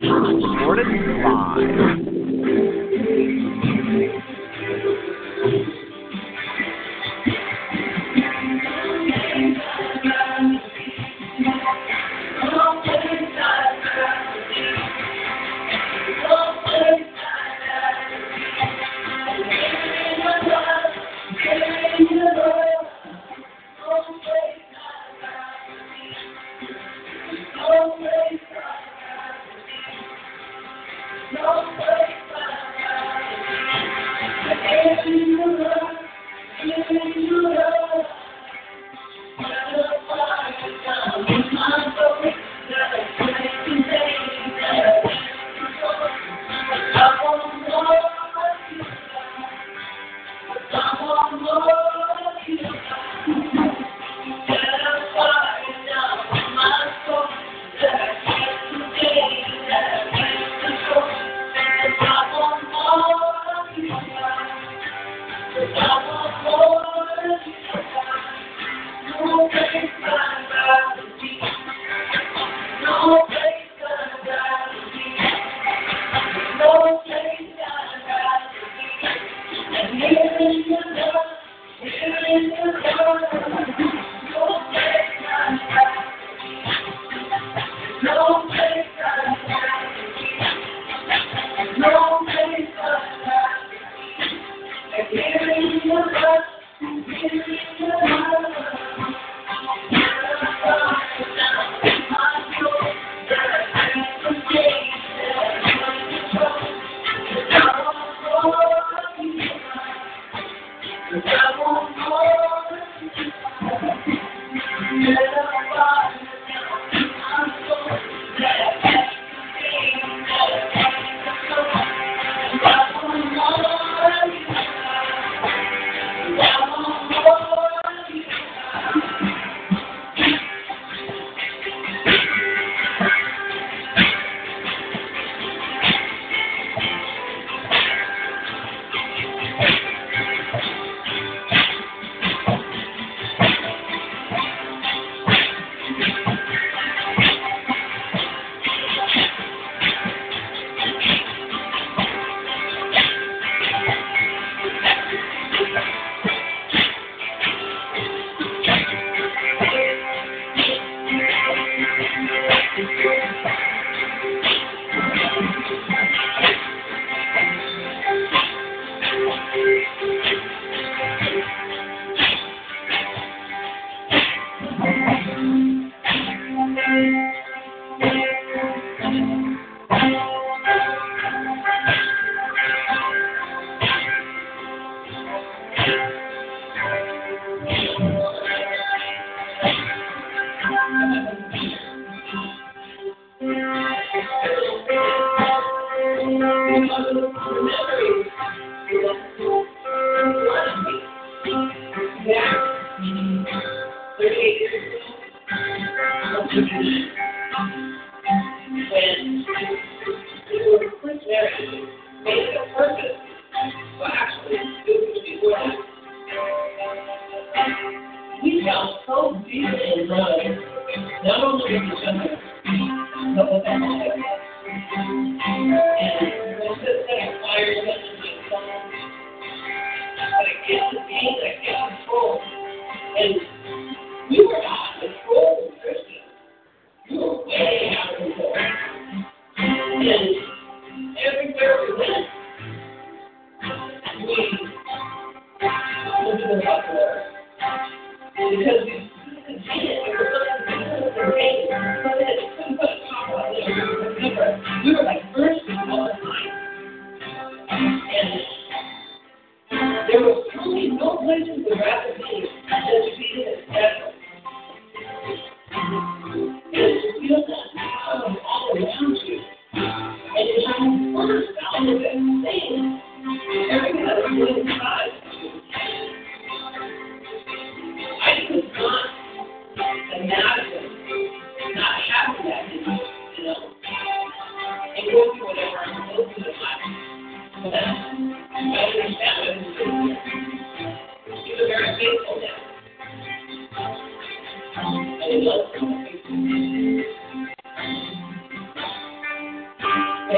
Recorded live.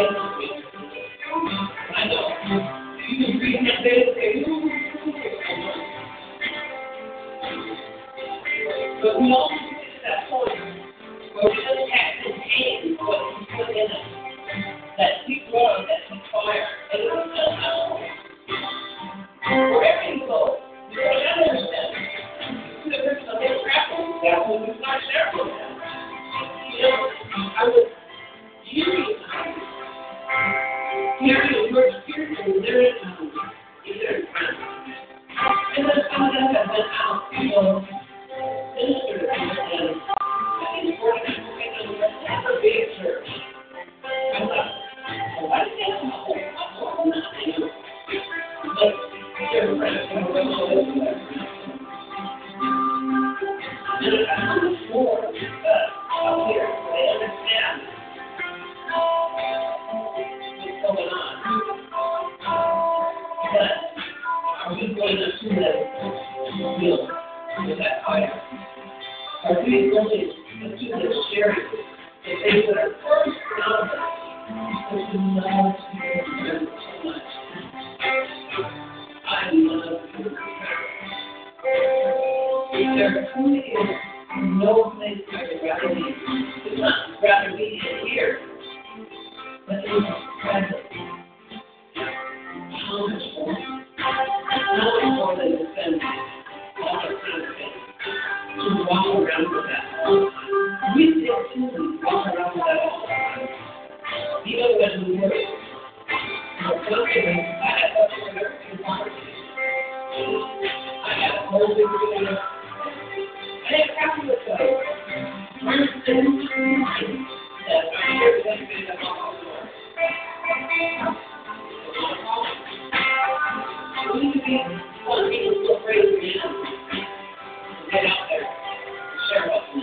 But we also get to that point where we just have to take what we put in us, that deep love, that fire, and it was just our point. Wherever you go, you're going to understand. To the person of their travel, that's when we start sharing with them. You know, I was hearing your experience and learning how and then some of them have been out, you know, ministered and I think it's important to make them that's a big church. I'm like, well, why did they have a whole but they're right, you know, and if I come to more out here, they understand what's going on. But are we going to assume that it's real? With that fire. Our three villages and people that share it, the things that are first around us, because we love you so much. I love you. There truly is no place I would rather be. It's not rather be in here, but in the present. How much more? How much more than the family? To walk around with that. We still truly walk around with that all the time. Even when we work, we're constantly, I have a career in marketing. I have a whole big career. I have happy with that. We're still reminded that I'm here to make it a lot more. We need to be one people so afraid of me. Get out there. Share what's in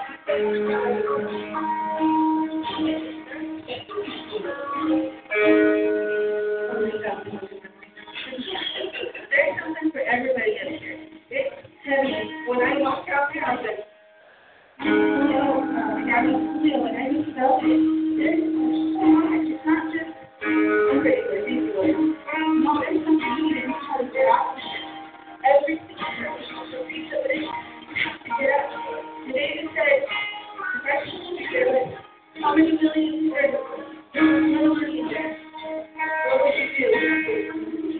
There's something for everybody in here. It's heavy. When I walked out there, I was like, I just felt it. There's so much. It's not just there's something you didn't try to get out of it. Every single person has a piece of it. You have to get out of it. And David said, if I should be here with how many millions there are, how many millions there are. What would you do?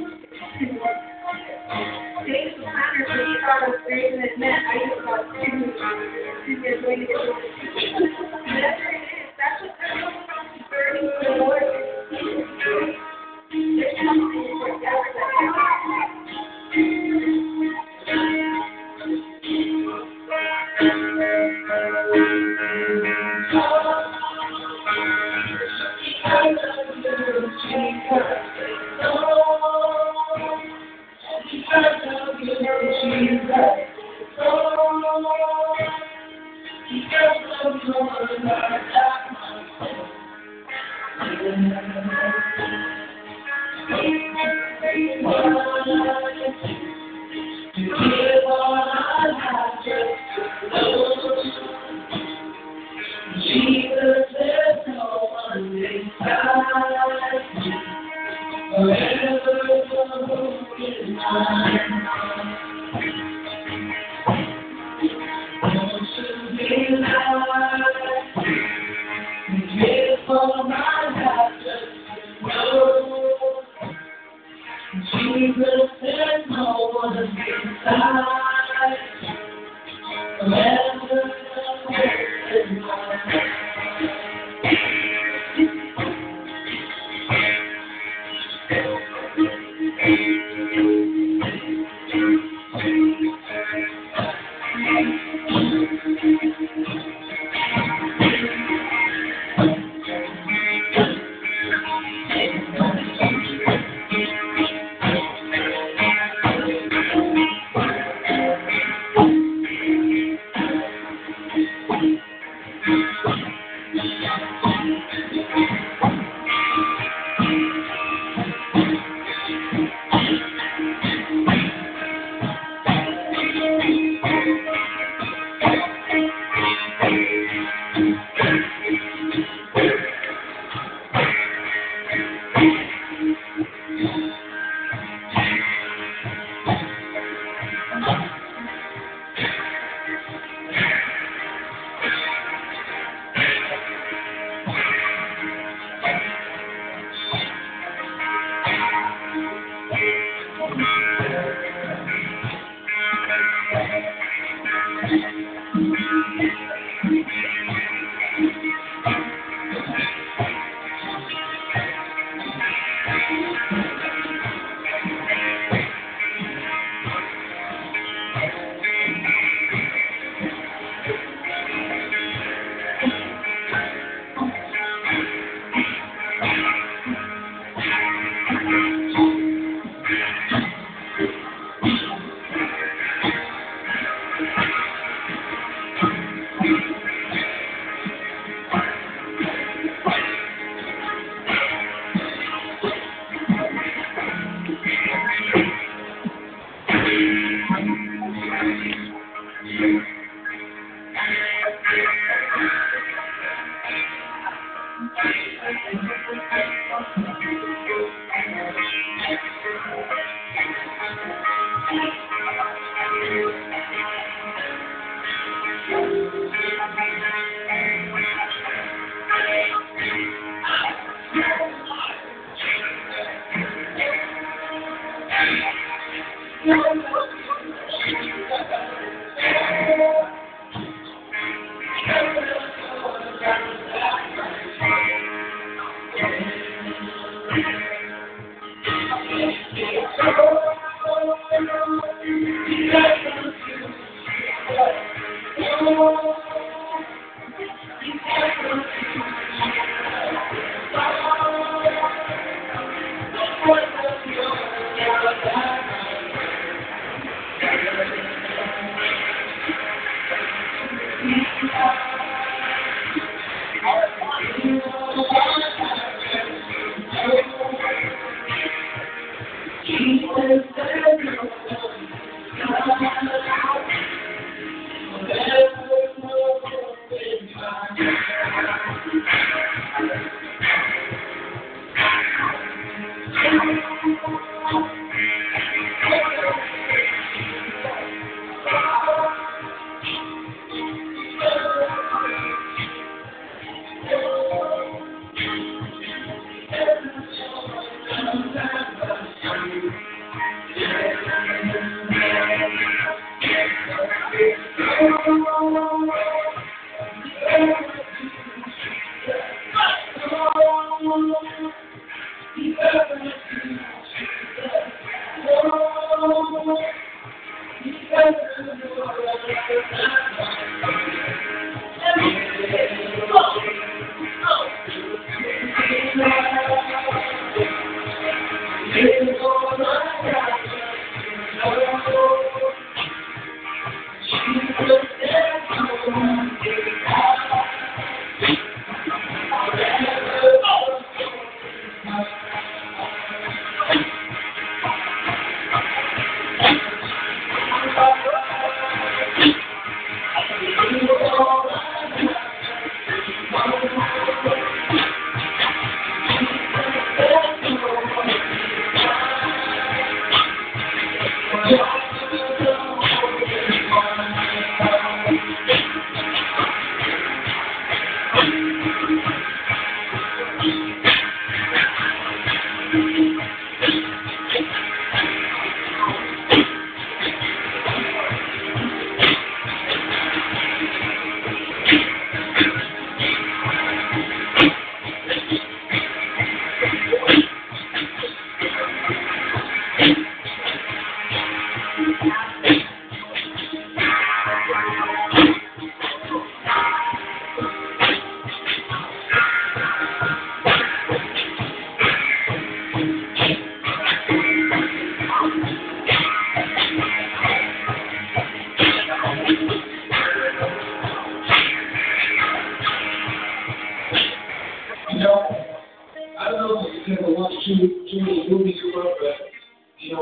David Planner said he thought of raising his men. I used about 2 years later. Whatever it is, that's what everyone's burning for the Lord. There's something for everyone.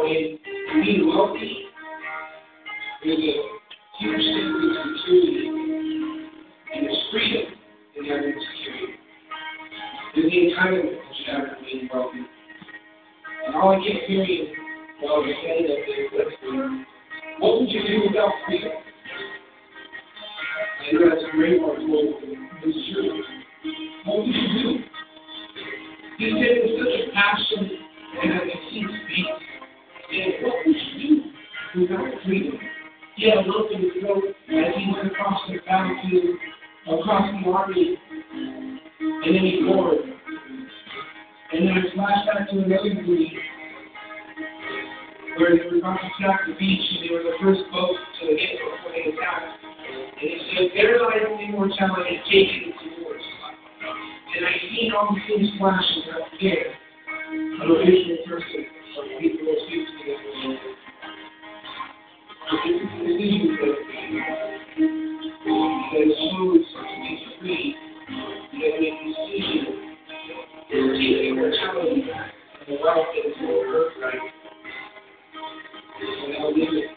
when we love thee, there's a huge sense of security, and there's freedom in having security. There's the entitlement that you have to being wealthy. And all I kept hearing while I was standing up there was, what would you do without freedom? And that's a great one for this truth. What would you do? He said with such a passion and I could see his face. And what would you do without freedom? He had a look in his throat as he went across the battlefield, across the army, and then he roared. And then I flashed back to another movie where they were about to attack the beach and they were the first boat to get before they attacked. And he said, there lies only mortality, take it into yours. And I seen all the things flashing up there. I'm a visual person, so people will speak to me every moment. But this is the vision that we have. That shows us to be free, that we make decisions that take the mortality and the life that is more birthright. And I'll leave it.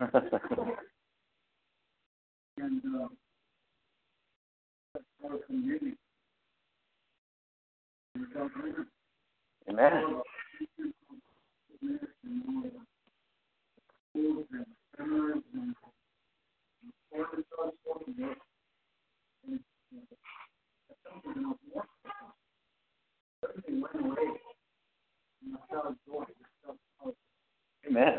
And our community. Amen. Everything went away. Amen.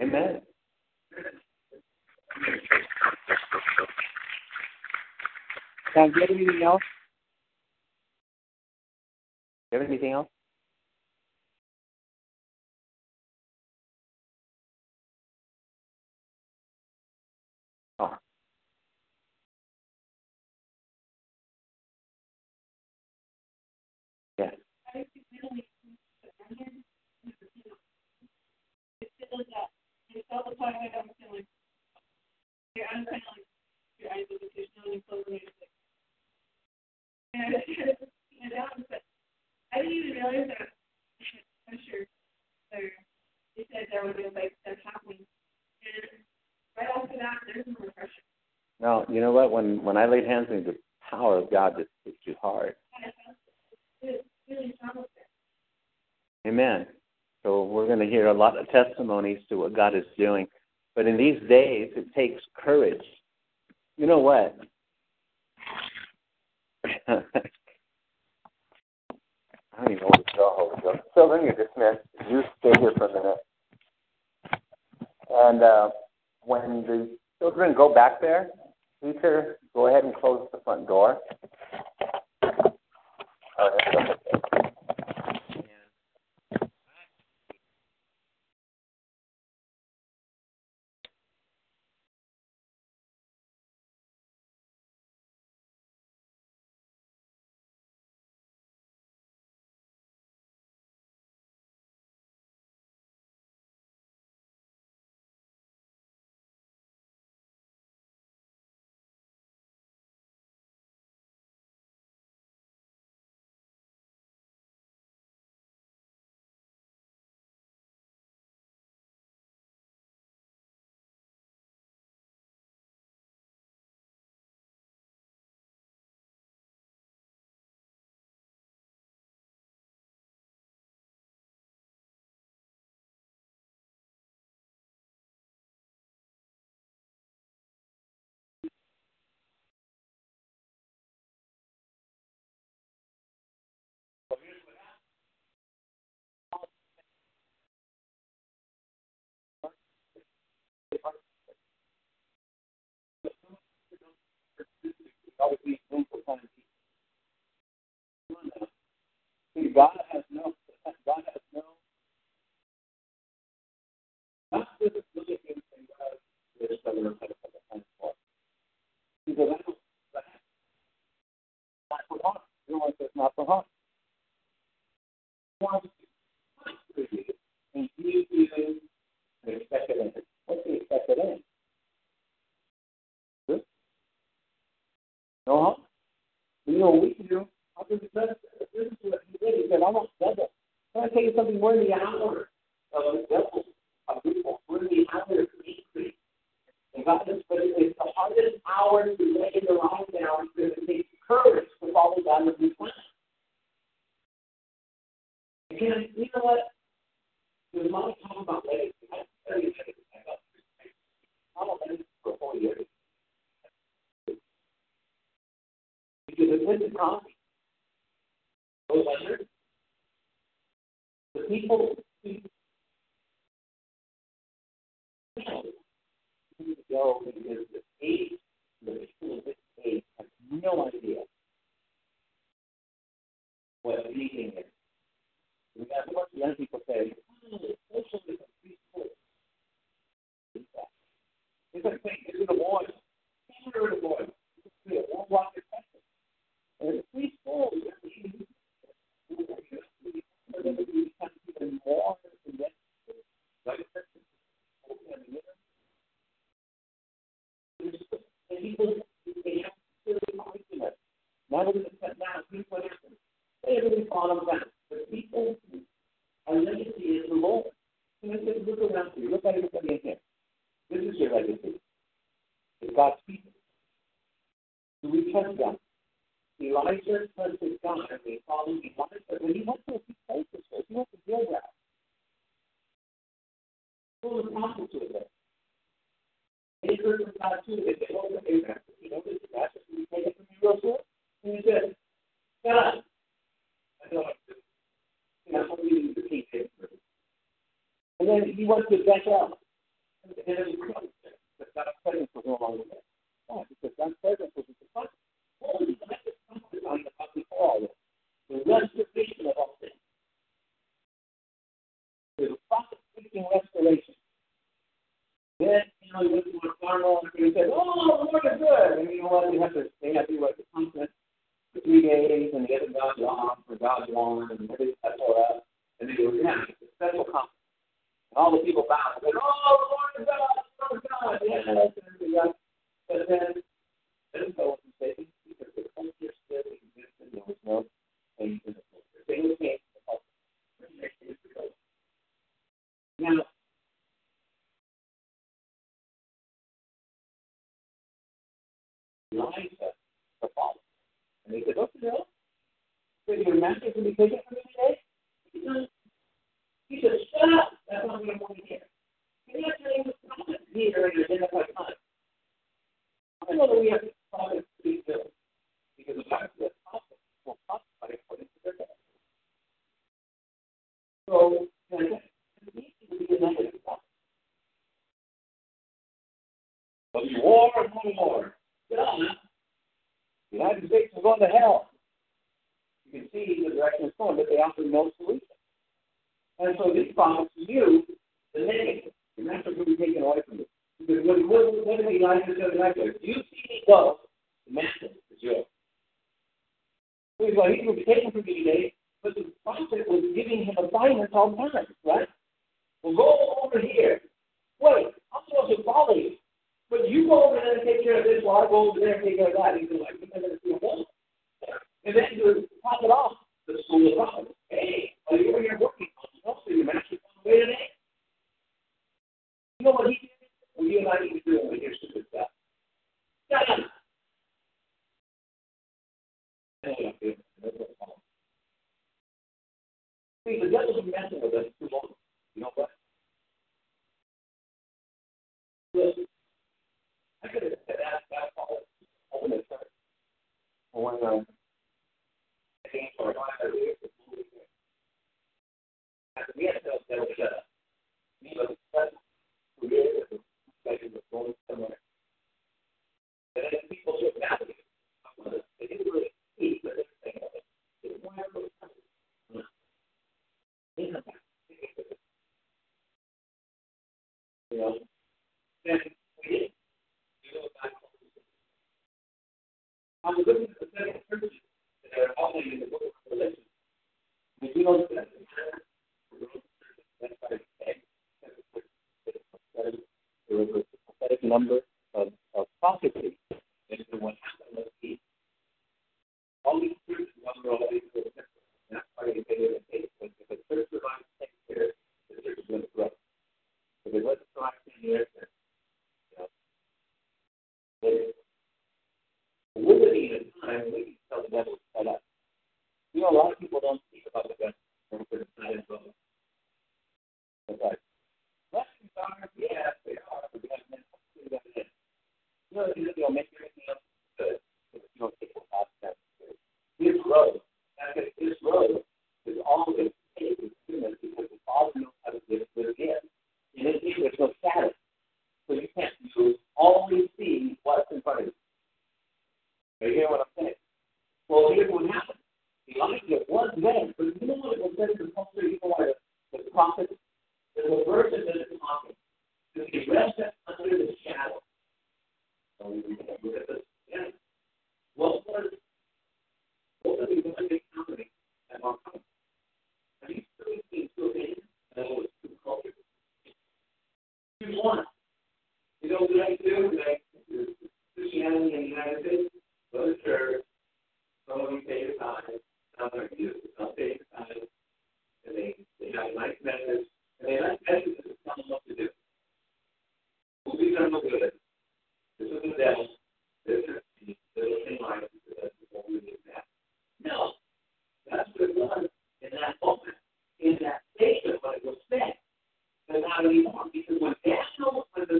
Amen. Now, do you have anything else? Do you have anything else? Oh. Yeah. I didn't even realize that. I'm sure they said there would be like stuff happening, and right after that, there's no refreshing. No, you know what? When I laid hands on you, the power of God just hits you hard. It's really powerful. Amen. So we're going to hear a lot of testimonies to what God is doing, but in these days, it takes courage. You know what? I don't even know what to call Holy Ghost. So when you're dismissed, you stay here for a minute. And when the children go back there, teacher, go ahead and close the front door. Oh, that's okay. God has no. Not just looking at the settlement of the time for. He's a little bit. Not for harm. Everyone says not for harm. He wants to be and he is an expected end. What's the expected end? Good? No harm? You know what we can do? I'll just let this is what he did. He said, almost double. I'm going to tell you something. We're in the hour of the devil, of people. We're in the hour of increase. And God is, but it's the hardest hour to lay the line down because it takes courage to follow God with these plans. Again, you know what? There's a lot of talk about legacy. I'm very excited about this. I'm a legacy for 4 years. Because it's with the promise. people who go because the age, the people of this age have no idea what anything is. We have a bunch of young people say, oh, socialism is cool. It's like saying, this is a boy. Get rid of the boy. It won't block your question. And if we fall, we have to use it. We're going to be even more than that. Like I said, people they have to feel it. Not only that, now people are everything follows that. But people, our legacy is the Lord. And I said, look around you. Look at everybody again. This is your legacy. It's God's people. Do we trust God? Elijah trusted God, and they followed Elijah. When he went to a few places, he went to Gilgal. Full of promises to it. They heard from God too. They said, "Oh, Abraham, you know this is righteous. We take it from you real quick." And he said, "God, I know what to do. I'm going to use the king here." And then he went to Bethel, and there was a promise there that God's presence was no longer there. Why? Because God's presence was the promise. All these righteous promises are about the fall, the restoration of all things. There's a process seeking restoration. Then, you know, you went to a farm and you said, "Oh, Lord is good." And you know what? You have to stay happy with the content for 3 days and get a God's lawn for God's lawn and everything that's all that. And they go, yeah, it's a special conference. And all the people bow and said, "Oh, Lord is God, Lord is God." Yeah, that's everything else. But then go and say, because the culture still exists and there was no change in the culture. Things changed in the culture. Now, Elijah the father. And they said, "What's the deal? So your master is going to be taken from you today?" He said, "Shut up. That's not what I want to hear. You're not telling the prophets here and identify time. I don't know that we have the prophets to be filled because the fact that prophets will prophesy according to their death." So, it's easy to be a negative prophet. But you war and no more. The United States is going to hell. You can see the direction it's going, but they offer no solution. And so this promise you the negative. And that's what's going to be taken away from you. Because what did the United States do? If you see me go, the master is yours. So he's going to be taken from you today, but the prophet was giving him assignments all the time, right? Well, go over here. Wait, I'm supposed to follow you. But you go over there and take care of this, while I go over there and take care of that. He's like, "You're going to see a woman." And then you pop it off the school of prophets. Hey, are you over here working on the book? So you're actually on the way today. You know what he did? Well, you and I need to do over here stupid stuff. Shut up. See, the devil's been messing with us too long. You know what? Listen. I could have said that all the time. When I came for a while, we had to tell them to shut up. We were successful. We were going somewhere. And then people took value. They didn't really see, but they were saying, "They didn't want to come." They didn't come. You know? And we didn't. I'm looking at the seven churches that are all in the book of Revelation. And you know that there was a prophetic number of prophecies. And what happened was all these churches number all these different. That's why they made it a case. If the church survives 10 years, the church is going to grow. If it wasn't survive 10 years, then we're living in a time where we can tell the devil to shut up. You know, a lot of people don't speak about the devil when we're inside as well. But like, blessings are, yes, they are, but we have men who do that. You know, you'll make everything else good if you don't take the last step. This road is always taken to us because nice manners, and they like messages that someone wants to do. We'll be done with good. This is the devil. This is the living life. That's what we did that. No. That's what it was in that moment, in that state of what it was said. But not anymore, because when national, when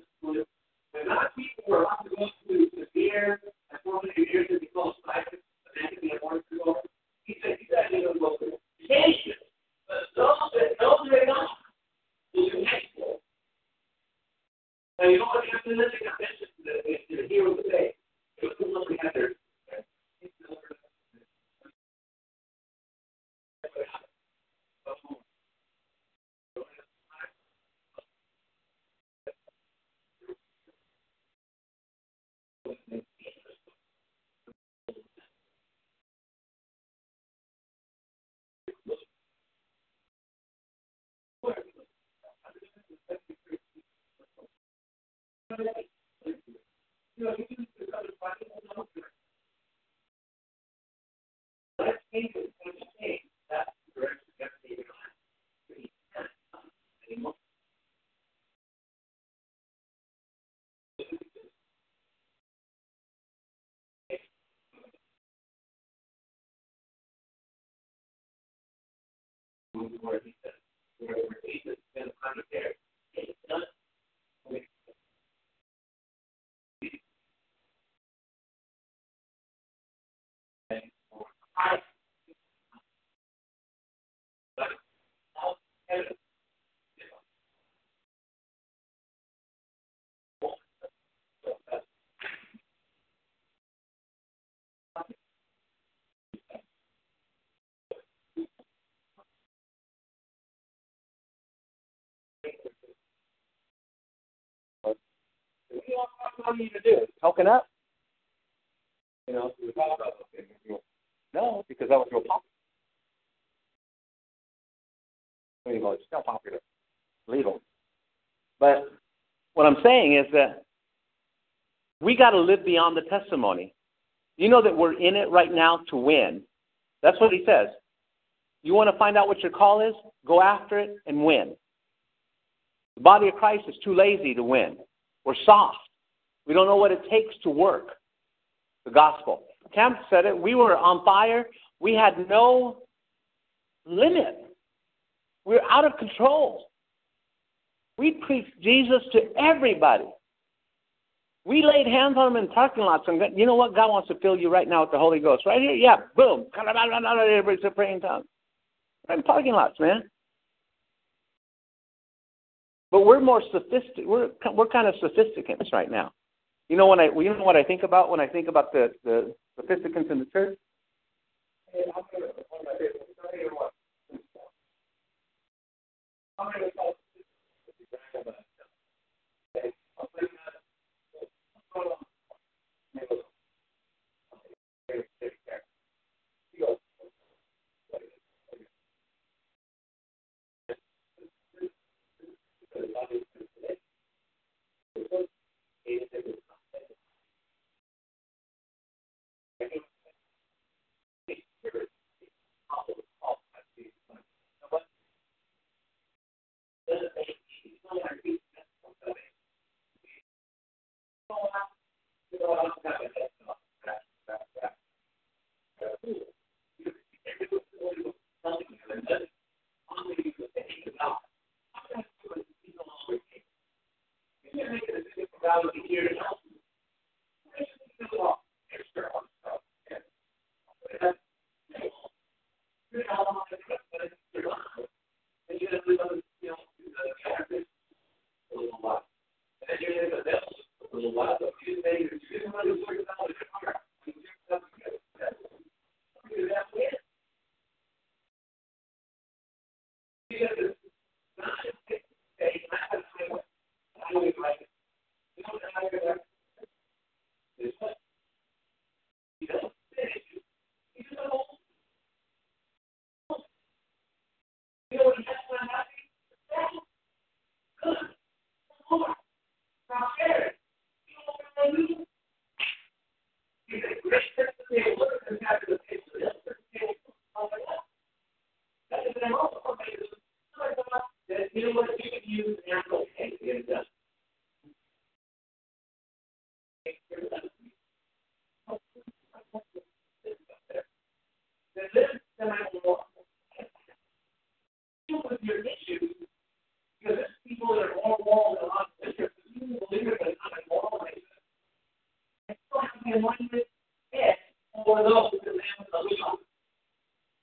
not people were allowed to go through severe, and for many years to be close by, but then to be a more through, he said, you guys need to go through nations. But those that don't do it not will do national. Now, you know what happened in this convention to the hero of the day? It was the ones we had there. What do you need to do? Token up? You know, no, because that was real popular. There you go. It's not popular. Legal. But what I'm saying is that we got to live beyond the testimony. You know that we're in it right now to win. That's what he says. You want to find out what your call is? Go after it and win. The body of Christ is too lazy to win. We're soft. We don't know what it takes to work the gospel. Camp said it. We were on fire. We had no limit. We were out of control. We preached Jesus to everybody. We laid hands on them in parking lots. And you know what? God wants to fill you right now with the Holy Ghost. Right here? Yeah. Boom. Everybody's a praying tongue. Right in parking lots, man. But we're more sophisticated. We're kind of sophisticates right now. You know what I think about when I think about the sophisticates in the church? you, and I'm going to take care of them. Take care of them. The list that I want. Deal with your issues, because there's people that are all wrong and a lot of issues. You believe it, but it's not involved. And so I can be anointed head for those that the man was a leader.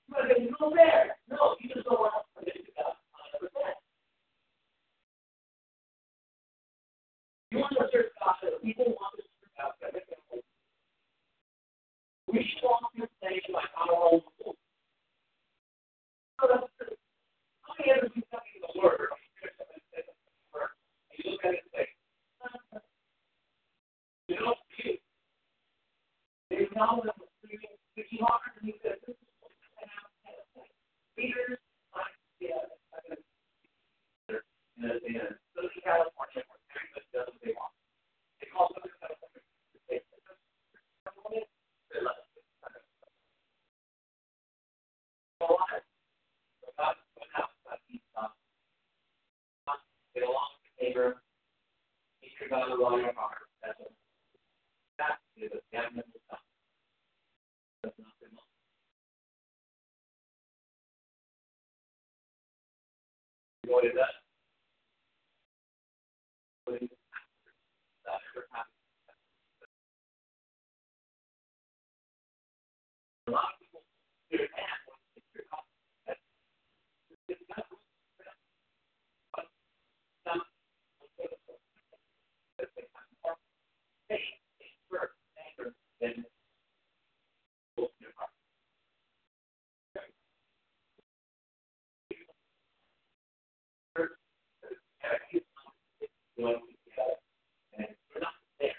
But there's no there. No, you just don't want to forget about 100%. You want to serve God, but people want to serve God. We should often say, like our own school. So that's how many ever do something in the Word? You look at it and say, you know, there's now a student, if you are, and he says, this is what I have to say. Leaders, in Southern California, where Congress does what they want. They call Southern California the state government. They love it. A lot. They belong to favor. Teacher God with all your heart. That's what that is a family of God. That's not the most. You know what it does? A lot of people do that when it's your cost. It's not good. But some people have more faith in your anger than both your heart. And we're not there.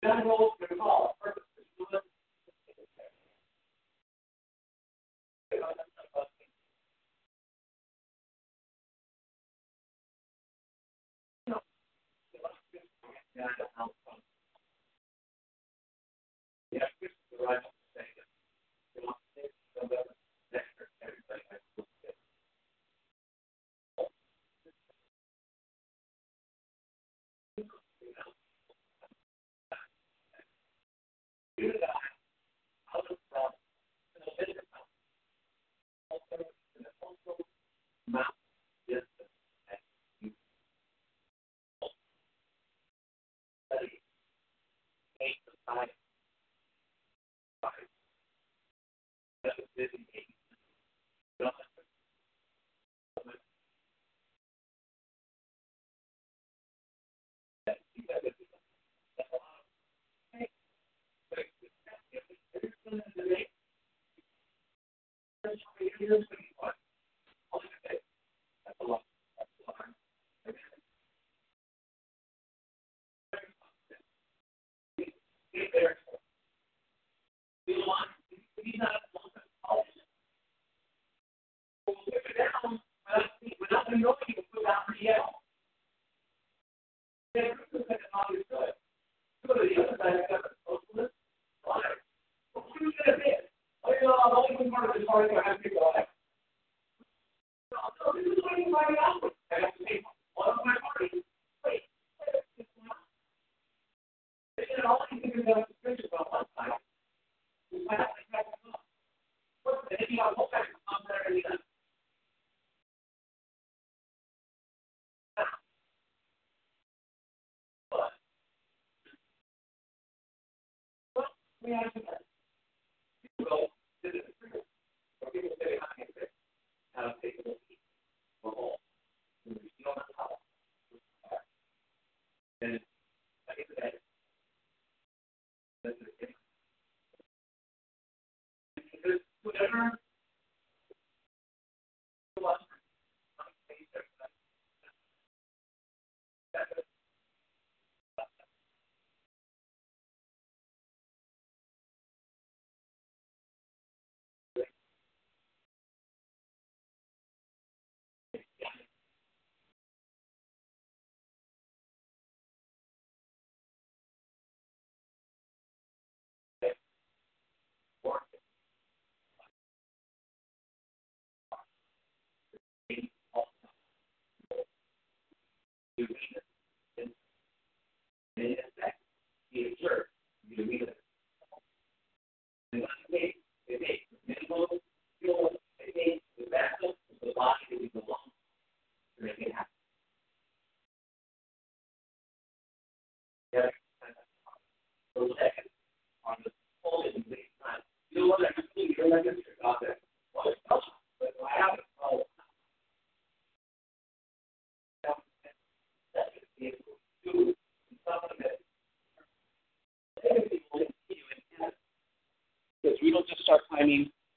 That role is involved.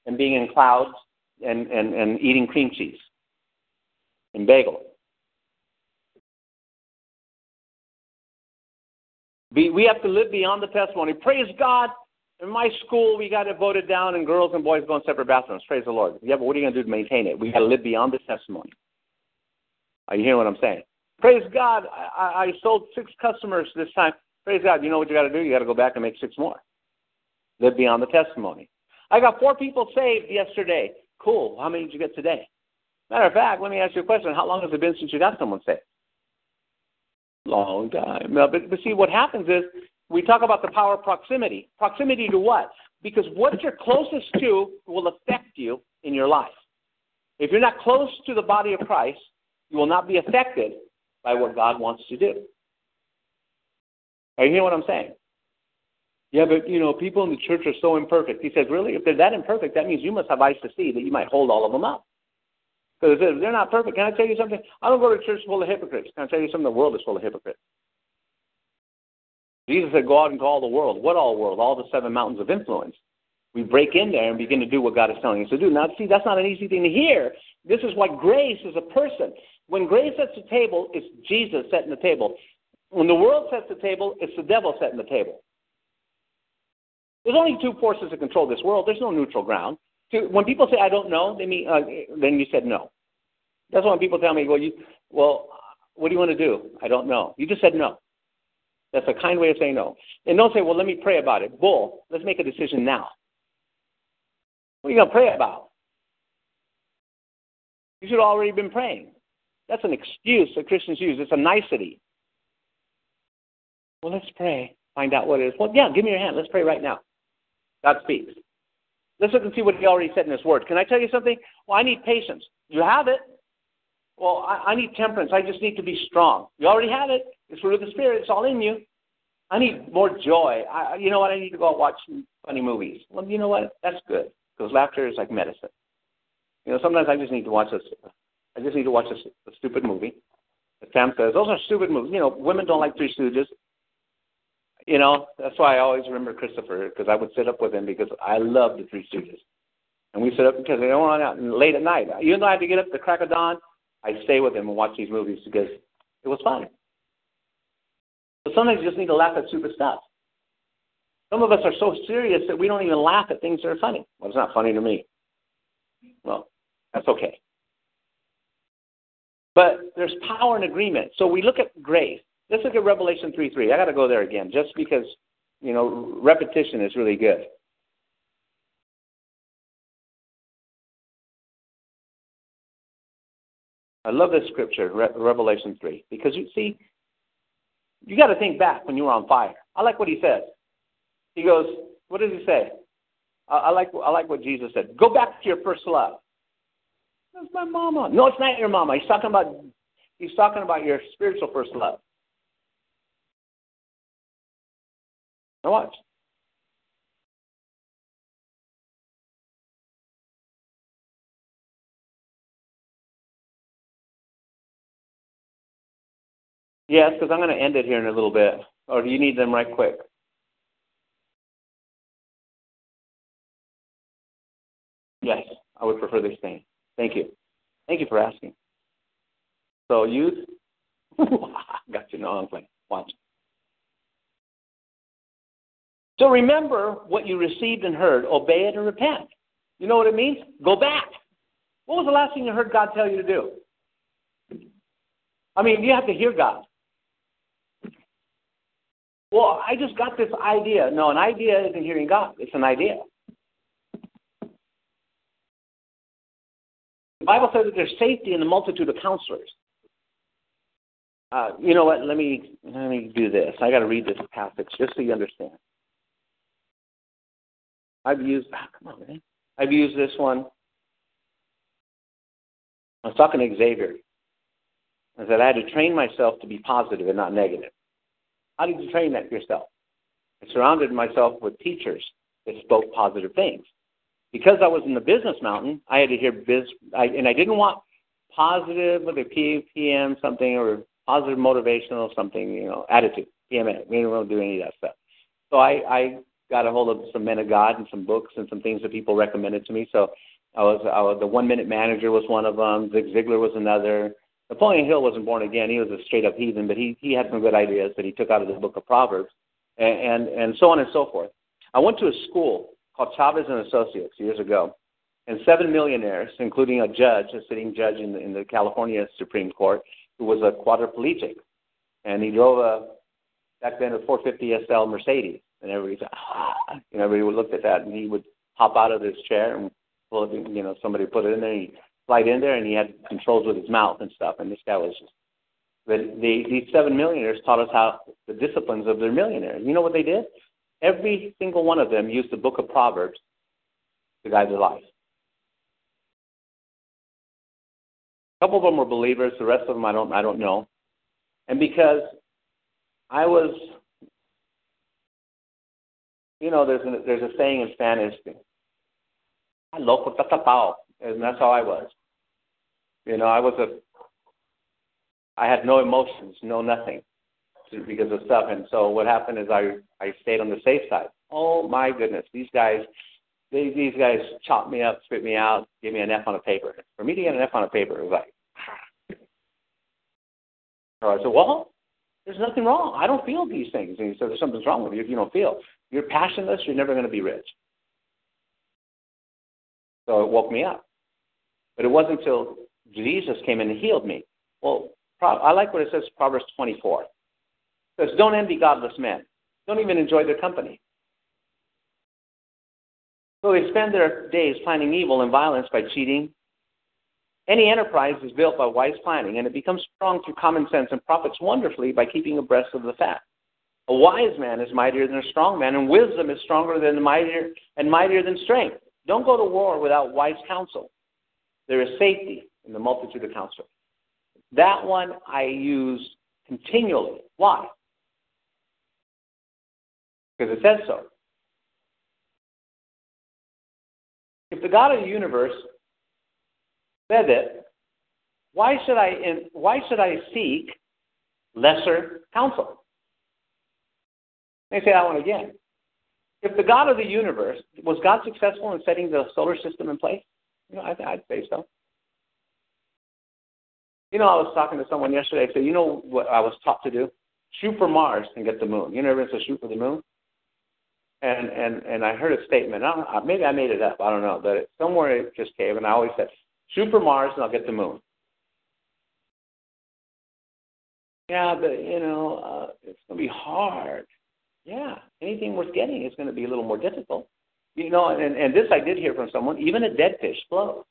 And being in clouds and eating cream cheese and bagel. We have to live beyond the testimony. Praise God. In my school, we got it voted down, and girls and boys go in separate bathrooms. Praise the Lord. Yeah, but what are you going to do to maintain it? We got to live beyond the testimony. Are you hearing what I'm saying? Praise God. I sold 6 customers this time. Praise God. You know what you got to do? You got to go back and make 6 more. Live beyond the testimony. I got 4 people saved yesterday. Cool. How many did you get today? Matter of fact, let me ask you a question. How long has it been since you got someone saved? Long time. No, but see, what happens is we talk about the power of proximity. Proximity to what? Because what you're closest to will affect you in your life. If you're not close to the body of Christ, you will not be affected by what God wants to do. Are you hearing what I'm saying? Yeah, but, people in the church are so imperfect. He says, really? If they're that imperfect, that means you must have eyes to see that you might hold all of them up. Because if they're not perfect, can I tell you something? I don't go to a church full of hypocrites. Can I tell you something? The world is full of hypocrites. Jesus said, go out and call the world. What all world? All the 7 mountains of influence. We break in there and begin to do what God is telling us to do. Now, see, that's not an easy thing to hear. This is why grace is a person. When grace sets the table, it's Jesus setting the table. When the world sets the table, it's the devil setting the table. There's only 2 forces that control this world. There's no neutral ground. When people say, I don't know, they mean, then you said no. That's why when people tell me, well, what do you want to do? I don't know. You just said no. That's a kind way of saying no. And don't say, well, let me pray about it. Bull, let's make a decision now. What are you going to pray about? You should have already been praying. That's an excuse that Christians use. It's a nicety. Well, let's pray. Find out what it is. Well, yeah, give me your hand. Let's pray right now. God speaks. Let's look and see what he already said in his word. Can I tell you something? Well, I need patience. You have it. Well, I need temperance. I just need to be strong. You already have it. It's fruit of the Spirit. It's all in you. I need more joy. You know what? I need to go out watch funny movies. Well, you know what? That's good, because laughter is like medicine. Sometimes I just need to watch this. I just need to watch a stupid movie. As Sam says, those are stupid movies. Women don't like Three Stooges. That's why I always remember Christopher, because I would sit up with him because I love the Three Stooges. And we sit up because they don't run out late at night. Even though I had to get up at the crack of dawn, I stay with him and watch these movies because it was fun. But sometimes you just need to laugh at stupid stuff. Some of us are so serious that we don't even laugh at things that are funny. Well, it's not funny to me. Well, that's okay. But there's power in agreement. So we look at grace. Let's look at Revelation 3:3. I got to go there again, just because, repetition is really good. I love this scripture, Revelation 3, because you got to think back when you were on fire. I like what he says. He goes, what does he say? I like what Jesus said. Go back to your first love. That's my mama. No, it's not your mama. He's talking about your spiritual first love. Now watch. Yes, because I'm going to end it here in a little bit. Or do you need them right quick? Yes, I would prefer they stay. Thank you. Thank you for asking. So youth, got you. No, I'm playing. Watch. So remember what you received and heard. Obey it and repent. You know what it means? Go back. What was the last thing you heard God tell you to do? I mean, you have to hear God. Well, I just got this idea. No, an idea isn't hearing God. It's an idea. The Bible says that there's safety in the multitude of counselors. You know what? Let me do this. I got to read this passage just so you understand. I've used this one. I was talking to Xavier. I said I had to train myself to be positive and not negative. How did you train that yourself? I surrounded myself with teachers that spoke positive things. Because I was in the business mountain, I had to hear and I didn't want positive with a PM something or positive motivational something, attitude. PMA. We didn't want to do any of that stuff. So I got a hold of some men of God and some books and some things that people recommended to me. So I was the 1-Minute Manager was one of them. Zig Ziglar was another. Napoleon Hill wasn't born again. He was a straight-up heathen, but he had some good ideas that he took out of the book of Proverbs, and so on and so forth. I went to a school called Chavez and Associates years ago, and 7 millionaires, including a sitting judge in the California Supreme Court, who was a quadriplegic, and he drove back then a 450 SL Mercedes, and everybody said, everybody looked at that, and he would hop out of his chair and pull it, somebody put it in there, and he'd slide in there, and he had controls with his mouth and stuff, and this guy was just... These 7 millionaires taught us how the disciplines of their millionaires. You know what they did? Every single one of them used the book of Proverbs to guide their life. A couple of them were believers. The rest of them, I don't know. And because I was... there's a saying in Spanish, "I loco tapao." And that's how I was. I had no emotions, no nothing because of stuff. And so what happened is I stayed on the safe side. Oh, my goodness. These guys chopped me up, spit me out, gave me an F on a paper. For me to get an F on a paper, it was like... So I said, well, there's nothing wrong. I don't feel these things. And he said, there's something's wrong with you if you don't feel. You're passionless, you're never going to be rich. So it woke me up. But it wasn't until Jesus came in and healed me. Well, I like what it says, Proverbs 24. It says, don't envy godless men. Don't even enjoy their company. So they spend their days planning evil and violence by cheating. Any enterprise is built by wise planning, and it becomes strong through common sense and profits wonderfully by keeping abreast of the fact. A wise man is mightier than a strong man, and wisdom is stronger than mightier than strength. Don't go to war without wise counsel. There is safety in the multitude of counsel. That one I use continually. Why? Because it says so. If the God of the universe said it, why should I seek lesser counsel? Let me say that one again. If the God of the universe, was God successful in setting the solar system in place? I'd say so. I was talking to someone yesterday. I said, you know what I was taught to do? Shoot for Mars and get the moon. Everyone says shoot for the moon? And I heard a statement. Maybe I made it up. I don't know. But somewhere it just came, and I always said, shoot for Mars and I'll get the moon. Yeah, but, it's going to be hard. Yeah, anything worth getting is going to be a little more difficult. And this I did hear from someone, even a dead fish floats.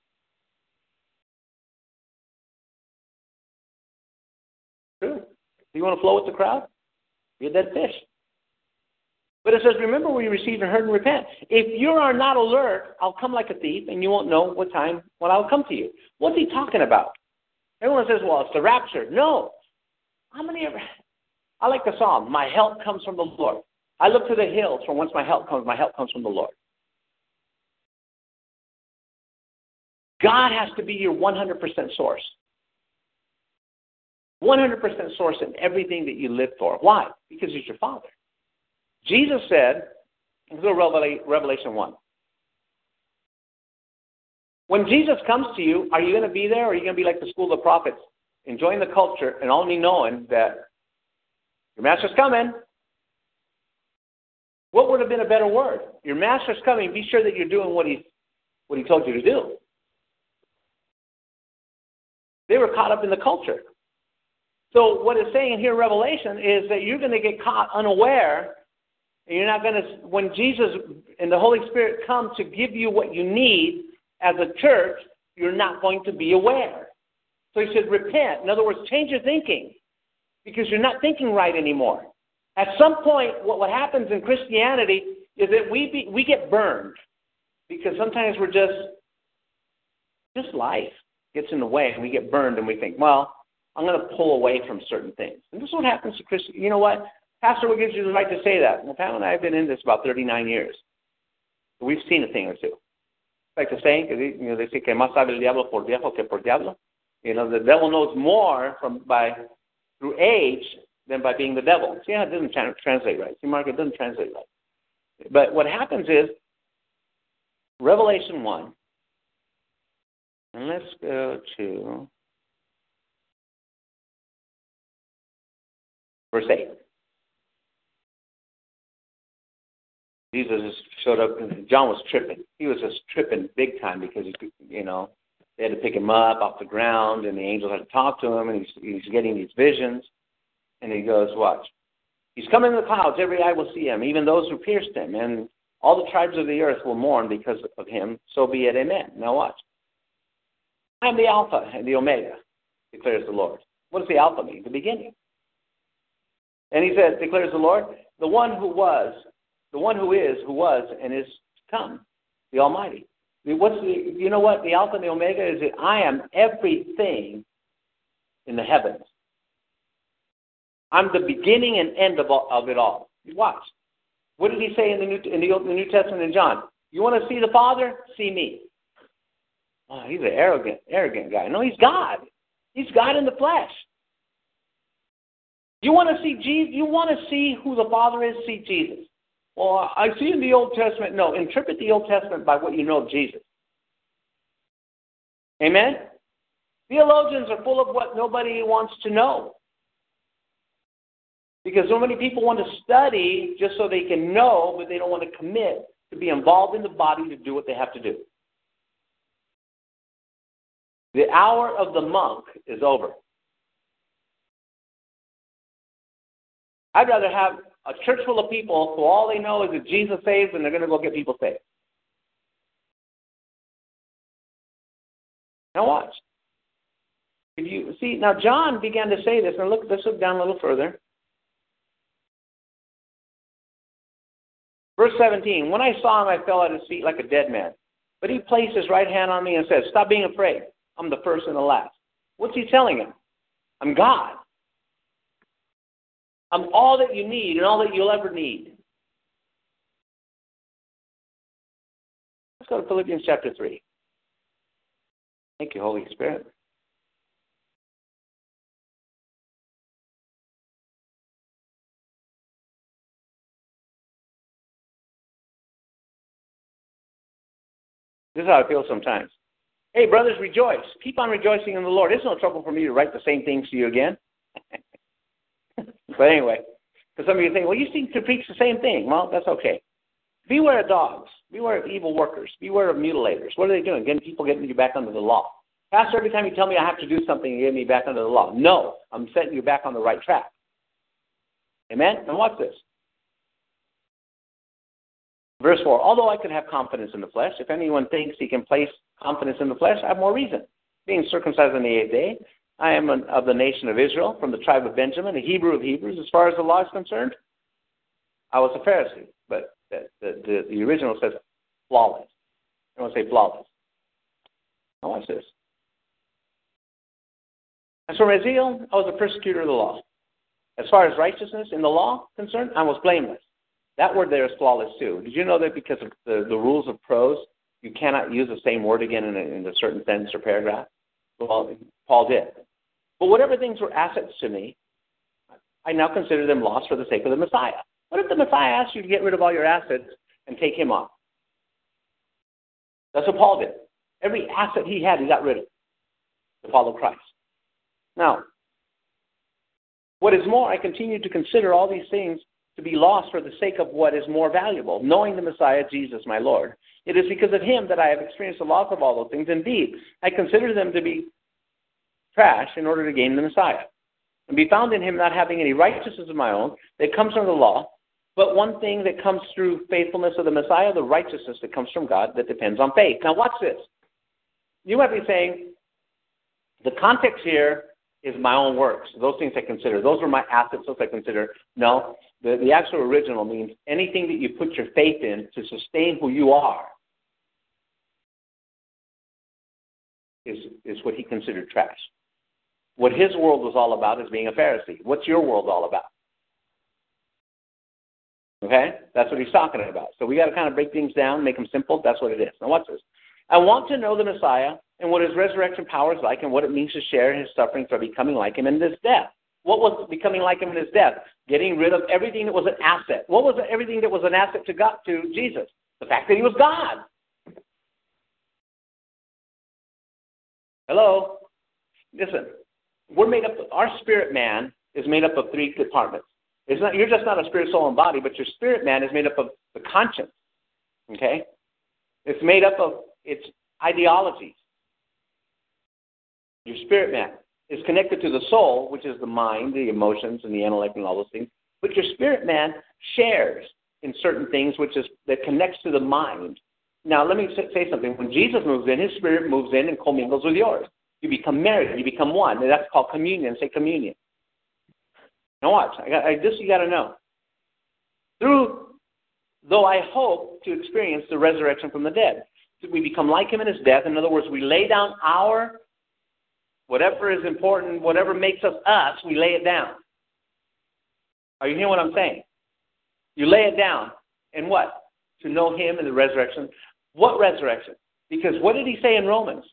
True. If you want to flow with the crowd, be a dead fish. But it says, remember what you received and heard and repent. If you are not alert, I'll come like a thief, and you won't know what time when I'll come to you. What's he talking about? Everyone says, well, it's the rapture. No. I like the psalm, my help comes from the Lord. I look to the hills from whence my help comes from the Lord. God has to be your 100% source. 100% source in everything that you live for. Why? Because he's your Father. Jesus said, let's go to Revelation 1. When Jesus comes to you, are you going to be there, or are you going to be like the school of the prophets, enjoying the culture and only knowing that your master's coming? What would have been a better word? Your master's coming. Be sure that you're doing what he told you to do. They were caught up in the culture. So what it's saying here in Revelation is that you're going to get caught unaware, and you're not going to, when Jesus and the Holy Spirit come to give you what you need as a church, you're not going to be aware. So he said, repent. In other words, change your thinking, because you're not thinking right anymore. At some point, what happens in Christianity is that we get burned, because sometimes we're just life gets in the way, and we get burned, and we think, well, I'm going to pull away from certain things. And this is what happens to Christians. You know what? Pastor, what gives you the right to say that? Well, Pam and I have been in this about 39 years. We've seen a thing or two. Like the saying, you know, they say, que más sabe el diablo por viejo que por diablo. You know, the devil knows more through age than by being the devil. See how it doesn't translate right. See, Mark, it doesn't translate right. But what happens is, Revelation 1, and let's go to verse 8. Jesus showed up, and John was tripping. He was just tripping big time, because, you know, they had to pick him up off the ground, and the angels had to talk to him, and he's getting these visions. And he goes, watch. He's coming in the clouds. Every eye will see him, even those who pierced him. And all the tribes of the earth will mourn because of him. So be it. Amen. Now watch. I am the Alpha and the Omega, declares the Lord. What does the Alpha mean? The beginning. And he says, declares the Lord, the one who was, the one who was, and is to come, the Almighty. You know what? The Alpha and the Omega is that I am everything in the heavens. I'm the beginning and end of it all. Watch. What did he say in the New Testament in John? You want to see the Father? See me. Oh, he's an arrogant guy. No, he's God. He's God in the flesh. You want to see Jesus? You want to see who the Father is? See Jesus. Well, I see in the Old Testament. No, interpret the Old Testament by what you know of Jesus. Amen? Theologians are full of what nobody wants to know, because so many people want to study just so they can know, but they don't want to commit to be involved in the body to do what they have to do. The hour of the monk is over. I'd rather have a church full of people who all they know is that Jesus saves, and they're going to go get people saved. Now watch. If you see, now John began to say this, and look, let's look down a little further. Verse 17, when I saw him, I fell at his feet like a dead man. But he placed his right hand on me and said, stop being afraid. I'm the first and the last. What's he telling him? I'm God. I'm all that you need and all that you'll ever need. Let's go to Philippians chapter 3. Thank you, Holy Spirit. This is how I feel sometimes. Hey, brothers, rejoice. Keep on rejoicing in the Lord. It's no trouble for me to write the same things to you again. But anyway, because some of you think, well, you seem to preach the same thing. Well, that's okay. Beware of dogs. Beware of evil workers. Beware of mutilators. What are they doing? Getting people getting you back under the law. Pastor, every time you tell me I have to do something, you get me back under the law. No, I'm setting you back on the right track. Amen? And watch this. Verse 4, although I could have confidence in the flesh, if anyone thinks he can place confidence in the flesh, I have more reason. Being circumcised on the 8th day, I am of the nation of Israel, from the tribe of Benjamin, a Hebrew of Hebrews. As far as the law is concerned, I was a Pharisee. But the original says flawless. I want to say flawless. Now watch this. As for my zeal, I was a persecutor of the law. As far as righteousness in the law concerned, I was blameless. That word there is flawless too. Did you know that because of the rules of prose, you cannot use the same word again in a certain sentence or paragraph? Well, Paul did. But whatever things were assets to me, I now consider them lost for the sake of the Messiah. What if the Messiah asked you to get rid of all your assets and take him off? That's what Paul did. Every asset he had, he got rid of to follow Christ. Now, what is more, I continue to consider all these things to be lost for the sake of what is more valuable, knowing the Messiah, Jesus, my Lord. It is because of him that I have experienced the loss of all those things. Indeed, I consider them to be trash in order to gain the Messiah and be found in him, not having any righteousness of my own that comes from the law, but one thing that comes through faithfulness of the Messiah, the righteousness that comes from God that depends on faith. Now watch this. You might be saying, the context here is my own works, those things I consider. Those were my assets, those I consider. No, the actual original means anything that you put your faith in to sustain who you are is what he considered trash. What his world was all about is being a Pharisee. What's your world all about? Okay? That's what he's talking about. So we got to kind of break things down, make them simple. That's what it is. Now watch this. I want to know the Messiah and what his resurrection power is like and what it means to share his suffering for becoming like him in his death. What was becoming like him in his death? Getting rid of everything that was an asset. What was everything that was an asset to God, to Jesus? The fact that he was God. Hello? Listen, we're made up, our spirit man is made up of three compartments. It's not, you're just not a spirit, soul, and body, but your spirit man is made up of the conscience, okay? It's made up of its ideologies. Your spirit man is connected to the soul, which is the mind, the emotions, and the intellect, and all those things. But your spirit man shares in certain things, which is that connects to the mind. Now, let me say something. When Jesus moves in, his spirit moves in and commingles with yours. You become married. You become one. And that's called communion. Say communion. Now watch. This you got to know. Though I hope to experience the resurrection from the dead. We become like him in his death. In other words, we lay down our, whatever is important, whatever makes us, we lay it down. Are you hearing what I'm saying? You lay it down. And what? To know him in the resurrection. What resurrection? Because what did he say in Romans?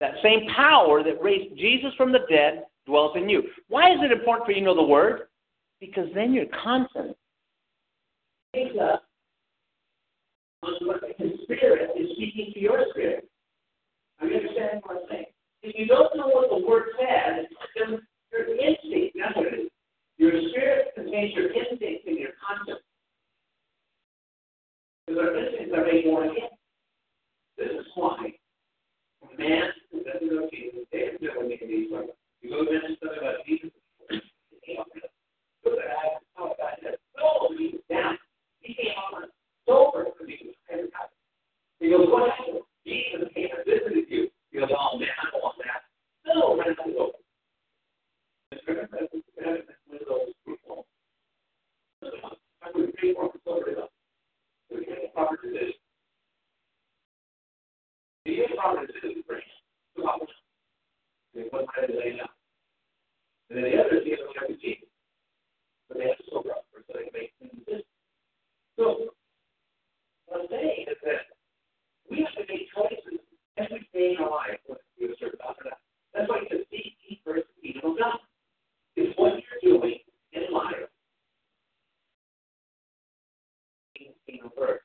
That same power that raised Jesus from the dead dwells in you. Why is it important for you to know the word? Because then you're confident. What his spirit is speaking to your spirit. Are you understanding what I'm saying? If you don't know what the word says, then your instinct, that's what it is. Your spirit contains your instinct and your conscience. Because our instincts are made more again. This is why man who doesn't know Jesus, they have never made these words. You go to mention something about Jesus, they don't know. Look at that. Oh, God, that's so easy. Now, he came on sober for Jesus. He goes, what happened? Jesus came and visited you. He goes, oh, man, I don't want that. No, man, I don't. That's one of those people. I would pay for sober enough. We have a proper decision. We have a proper decision for him. Two options. There's one side to lay down. And then the other is the other side to Jesus. But they have to sober up for so they can make a decision. So, what I'm saying is that we have to make choices every day in our life when we do a certain God or not. That's why you can see each person being on God. It's what you're doing in life. In the word.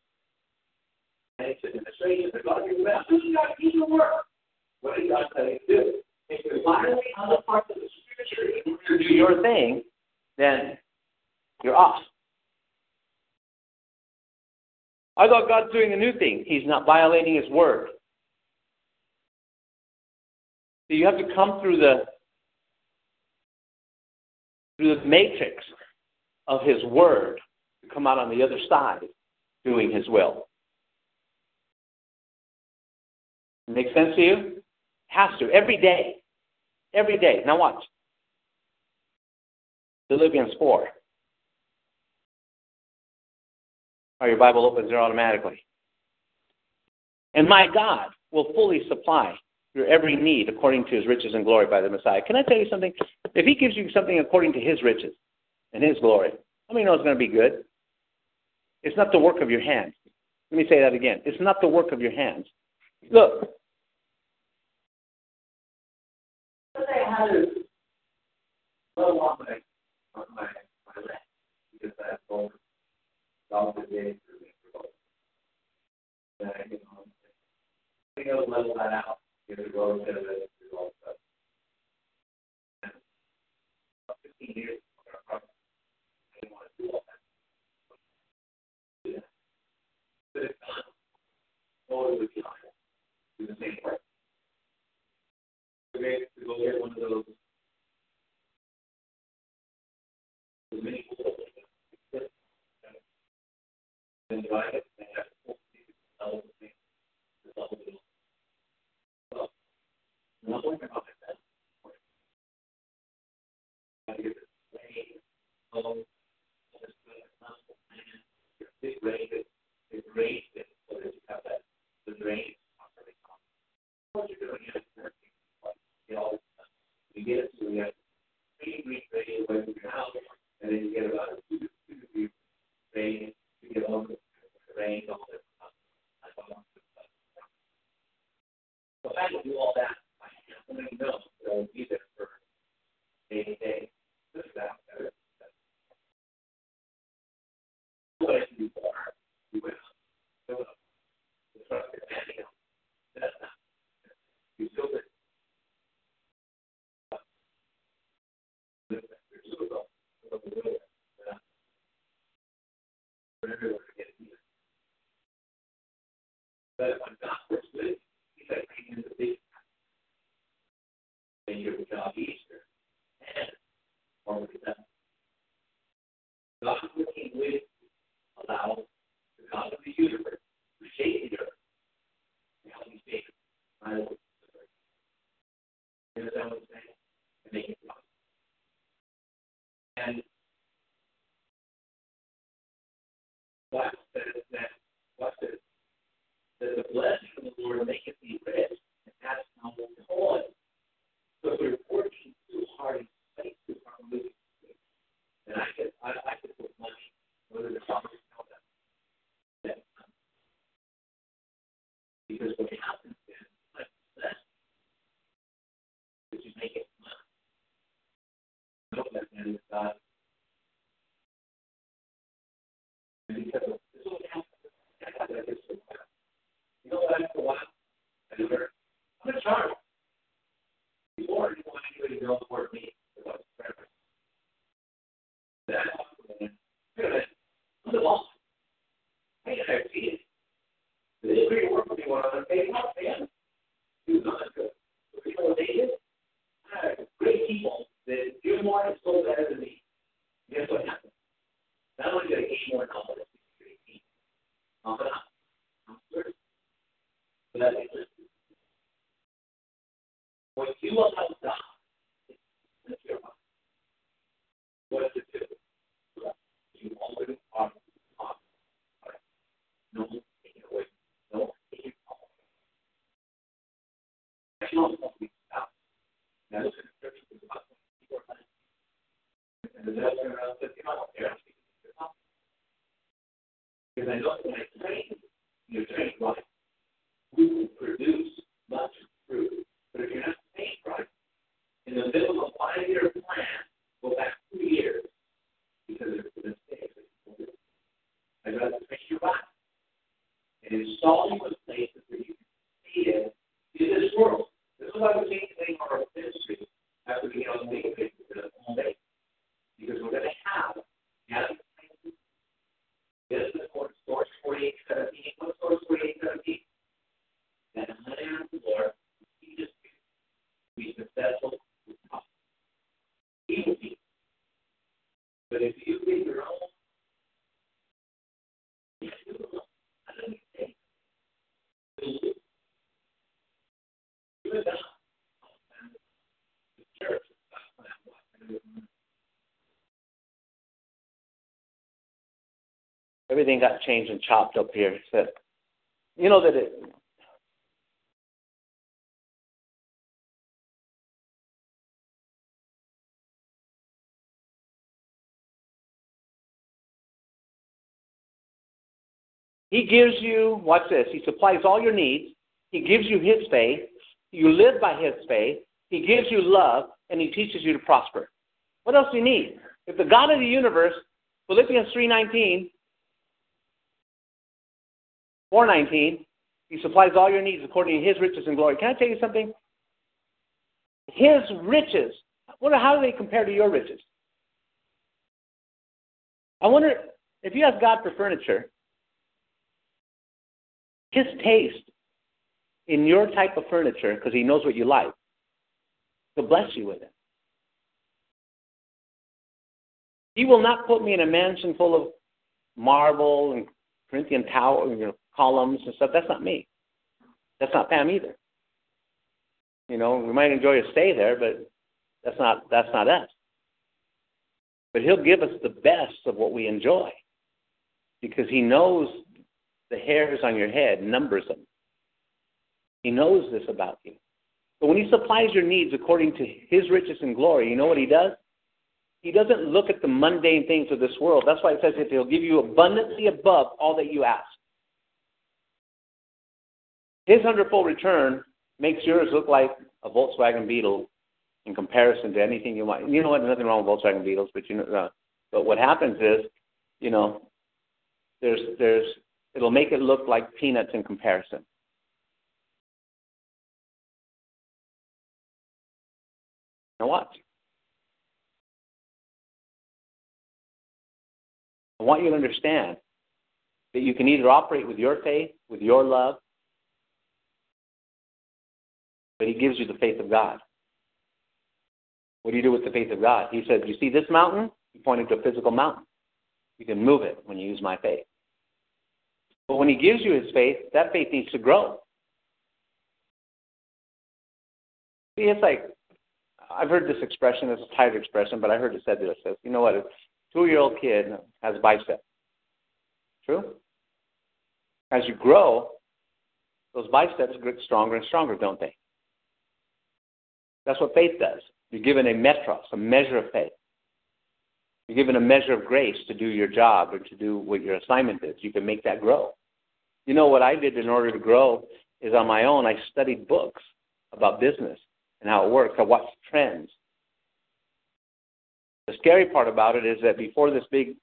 And it's a demonstration that God is about. Who's God in the word? What did God say to do? If you're violating other parts of the scripture in order to do your thing, then you're off. I thought God's doing a new thing. He's not violating his word. So you have to come through the matrix of his word to come out on the other side doing his will. Make sense to you? Has to. Every day. Every day. Now watch. Philippians 4. Or your Bible opens there automatically. And my God will fully supply your every need according to his riches and glory by the Messiah. Can I tell you something? If he gives you something according to his riches and his glory, how many know it's going to be good? It's not the work of your hands. Let me say that again. It's not the work of your hands. Look. matters. Well, on my left, because I have both the days for me for both. And I can think I'll level that out. Give it a go instead of it. 15 years. It would be helpful. Do the same work. Okay, to go get one of those. There's many people that exist. And they buy it, and they have to pull the level of the thing. This level of so, I'm not working on it. That's important. I get this way of this level and your big range is the range that so that you have that. The drain is not very common. What you're doing is working. You get it to the 3 degree drain away from your house, and then you get about a 2 degree drain. You get all the rain, all the stuff. So I can do all that. I don't even know that I will be there for day. This is that. What I can do for her, you will. You still but if I'm not persuaded, if I bring in the big then your job easier and already done. God working with allows the God of the universe to shape the earth. I don't understand what I'm saying. And make it possible. And watch this. That the blessing of the Lord maketh thee rich, and that's not what the whole is. So if we're working too hard and fighting too hard, we're losing sleep. And I could put money whether the promise is held up. That's not. Because what happens make it not that man is God. And because of this is what happened. You know what I for a while? I never I'm in charge. Before you want anybody to know for me about forever. That I'm the boss. I can't see it. They agree to work with me one another. They help them. Do not good. So you know what they did? Great people that do more and so better than me. Guess what happens? Not only did I gain more knowledge, but great people. But I'm certain. But I think listen. What you allow God is that's your mind. What to do? You already are awesome. Right. No one's taking it away. No one's taking it all. I don't know. Now, this description is about 24 minutes. And the judge went around and said, I don't care. Because I know when I train, you're trained right. We will produce much fruit. But if you're not trained right, in the middle of a 5-year plan, go back 2 years because it's a mistake. I'd rather train you right. And install you in places where you can see it in this world. This is why we change the name of our ministry after we get on the database because it's all day. Because we're going to have gathering places. This is for Source 4817. What's Source 4817? That in the name of the Lord, we just be successful with God. He will be. But if you be your own, you will. I don't think you will. Good enough. The church is not that much. Everything got changed and chopped up here. So, you know that it. He gives you, watch this, he supplies all your needs. He gives you his faith. You live by his faith. He gives you love, and he teaches you to prosper. What else do you need? If the God of the universe, Philippians 3:19, 4:19, he supplies all your needs according to his riches and glory. Can I tell you something? His riches, I wonder how do they compare to your riches? I wonder, if you ask God for furniture, his taste in your type of furniture, because he knows what you like, he'll bless you with it. He will not put me in a mansion full of marble and Corinthian tower, columns and stuff. That's not me. That's not Pam either. We might enjoy a stay there, but that's not us. But he'll give us the best of what we enjoy because he knows the hairs on your head, numbers them. He knows this about you. But when he supplies your needs according to his riches and glory, you know what he does? He doesn't look at the mundane things of this world. That's why it says that he'll give you abundantly above all that you ask. His hundredfold return makes yours look like a Volkswagen Beetle in comparison to anything you want. You know what? There's nothing wrong with Volkswagen Beetles, but what happens is, it'll make it look like peanuts in comparison. Now watch. I want you to understand that you can either operate with your faith, with your love, but he gives you the faith of God. What do you do with the faith of God? He said, you see this mountain? He pointed to a physical mountain. You can move it when you use my faith. But when he gives you his faith, that faith needs to grow. See, it's like, I've heard this expression, it's a tired expression, but I heard it said this. It says, you know what, a 2-year-old kid has a bicep. True? As you grow, those biceps get stronger and stronger, don't they? That's what faith does. You're given a metros, a measure of faith. You're given a measure of grace to do your job or to do what your assignment is. You can make that grow. What I did in order to grow is on my own, I studied books about business and how it works. I watched trends. The scary part about it is that before this big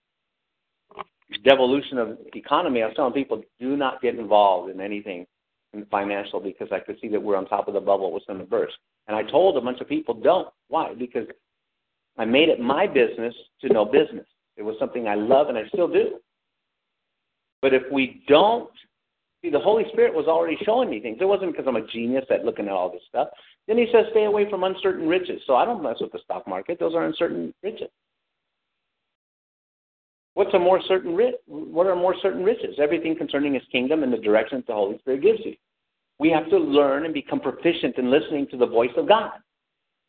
devolution of economy, I was telling people, do not get involved in anything in financial because I could see that we're on top of the bubble. It was going to burst. And I told a bunch of people, don't. Why? Because I made it my business to know business. It was something I love, and I still do. But if we don't, see, the Holy Spirit was already showing me things. It wasn't because I'm a genius at looking at all this stuff. Then he says, stay away from uncertain riches. So I don't mess with the stock market. Those are uncertain riches. What are more certain riches? Everything concerning his kingdom and the directions the Holy Spirit gives you. We have to learn and become proficient in listening to the voice of God.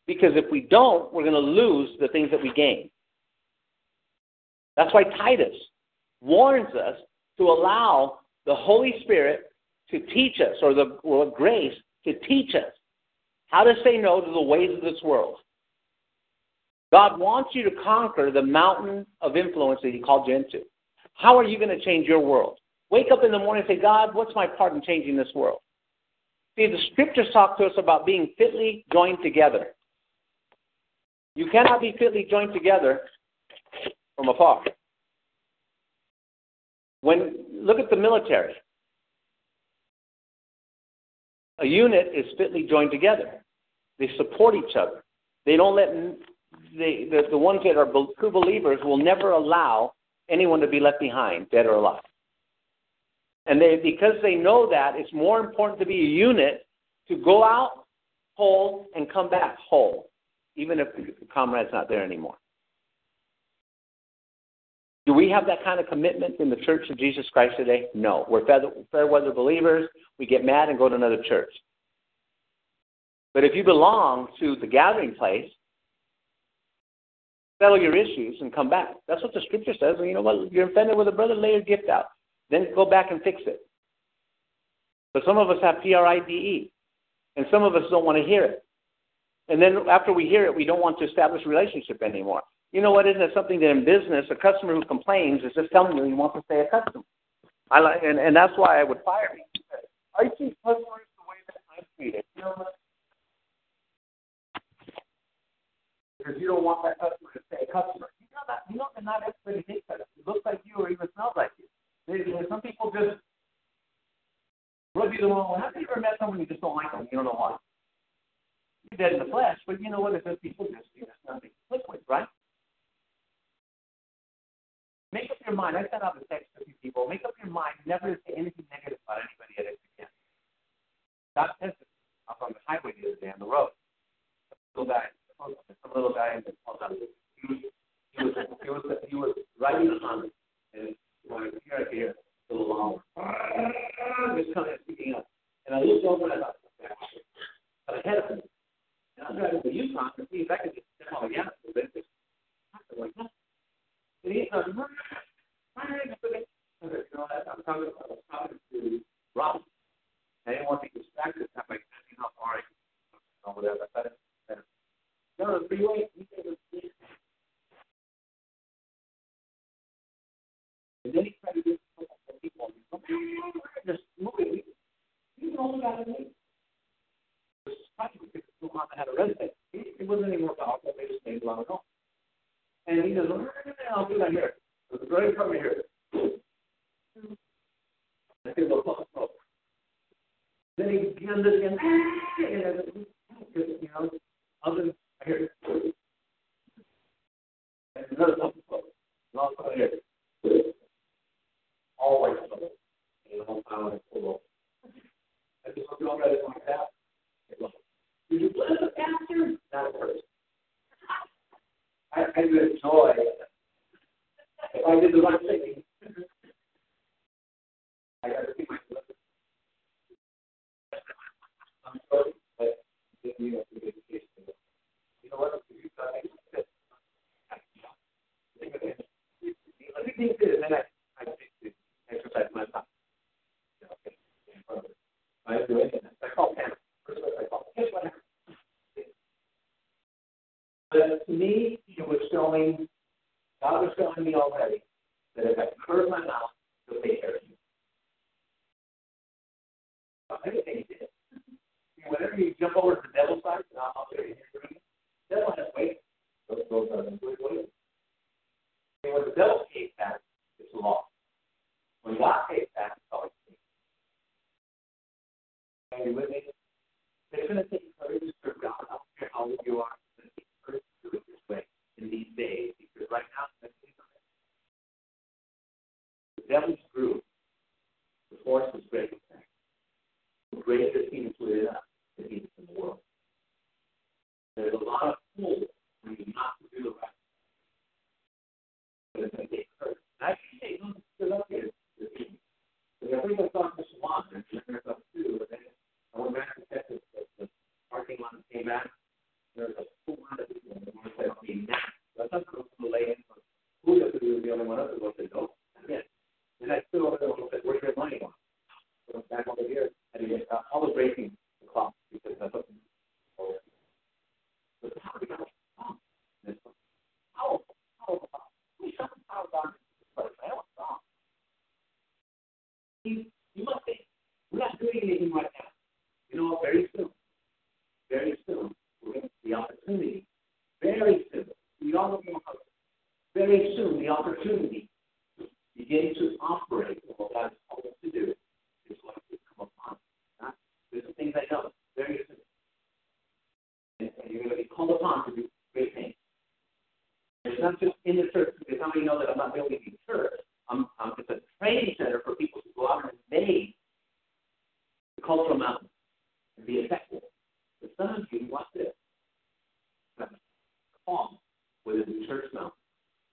Because if we don't, we're going to lose the things that we gain. That's why Titus warns us to allow the Holy Spirit to teach us, or grace to teach us, how to say no to the ways of this world. God wants you to conquer the mountain of influence that he called you into. How are you going to change your world? Wake up in the morning and say, God, what's my part in changing this world? See, the scriptures talk to us about being fitly joined together. You cannot be fitly joined together from afar. Look at the military. A unit is fitly joined together. They support each other. They don't let the ones that are true believers will never allow anyone to be left behind, dead or alive. And because they know that, it's more important to be a unit to go out whole and come back whole, even if the comrade's not there anymore. Do we have that kind of commitment in the Church of Jesus Christ today? No. We're fair-weather believers. We get mad and go to another church. But if you belong to the gathering place, settle your issues and come back. That's what the scripture says. You know what? You're offended with a brother, lay your gift out. Then go back and fix it. But some of us have pride, and some of us don't want to hear it. And then after we hear it, we don't want to establish a relationship anymore. You know what? Isn't it something that in business, a customer who complains is just telling you he wants to stay a customer? And that's why I would fire him. I treat customers the way that I treat it. You know what? because you don't want that customer to stay a customer. You know that not everybody thinks that. It looks like you or even smells like you. Some people just rub you the wrong way. How have you ever met someone you just don't like them? You don't know why. You're dead in the flesh, but you know what? It's just people just, you know, nothing liquid, right? Make up your mind. I sent out a text to a few people. Make up your mind never to say anything negative about anybody at it again. God tested me. I was on the highway the other day on the road. Some little guy called out. He was riding on and here I hear a little long. Just kind of speaking up. And I looked over and I thought, but ahead of me. And I'm driving to Yukon to see if I could just step on the gas a little bit. I'm like, no. And he's like, you know, I was talking to Rob. I didn't want to be distracted. I'm like, you know, all right, or whatever. I said, no, the freeway, he said, and then he tried to do something for people. Just move it. He's the only guy to me. It was funny because Muhammad had a resident. It wasn't any more powerful. They just made a lot of noise. And he goes, I'll do that here. It's right in front of me here. I said, well, fuck, fuck. Then he begins this again. And I said, you know, I'll just, I hear it. And another fuck, fuck. And I'll come here. Always fuck. And the whole time I was full of. I just looked over at him like that. Did you bless the pastor? Not a person. I would enjoy if I did the right thing. I got to see my brother. I'm sorry, but you know what? Let me think this, and then I think exercise my time. I do it. I call him. First I call him. But to me, it was showing, God was showing me already that if I curse my mouth, he'll take care of you. Everything he did. Whenever you jump over to the devil's side, and I'll show you his room, the devil has weight. Those are the weight. And when the devil takes that, it's law. When God takes that, it's always me. Are you with me? It's going to take courage for God. I don't care how old you are. In these days, because right now, the devil's grew, the force is greater. The greater things within us, the things in the world. There's a lot of fools who do not do the right. But it's going to get hurt. And I appreciate those who stood up here this evening. Because I think I thought this was and there's us too, but then I went back to Texas, the parking lot came back. There's a whole lot of people who want to say, okay, now, let's not go to the lay-in. Who does it do? The only one else is going to say, no, that's it. And I still don't know, I said, where's your money on? So back over here, I did always breaking the clock because I put them over. But the power of God is strong. It's powerful, powerful, powerful. We shut the power of God into the place. I don't know. You must think, we're not doing anything right now. You know, very soon. We're going to see the opportunity very soon. We all know about it. Very soon, the opportunity to begin to operate what God has called us to do is going to come upon us. Huh? There's some things I know very soon. And you're going to be called upon to do great things. It's not just in the church, because how many know that I'm not building a church? It's a training center for people to go out and invade the cultural mountain and be effective. But some of you, watch this. Calm within the church now.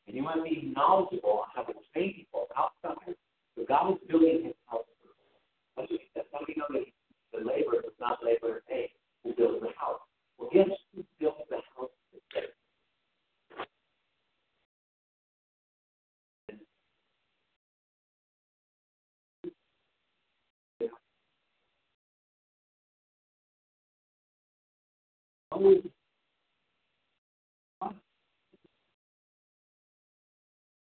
And you might be knowledgeable on how to train people outside. So God is building his house. That's what he said. Some of you know that the laborer is not laborer A who builds the house. Well, guess who builds the house today? Always.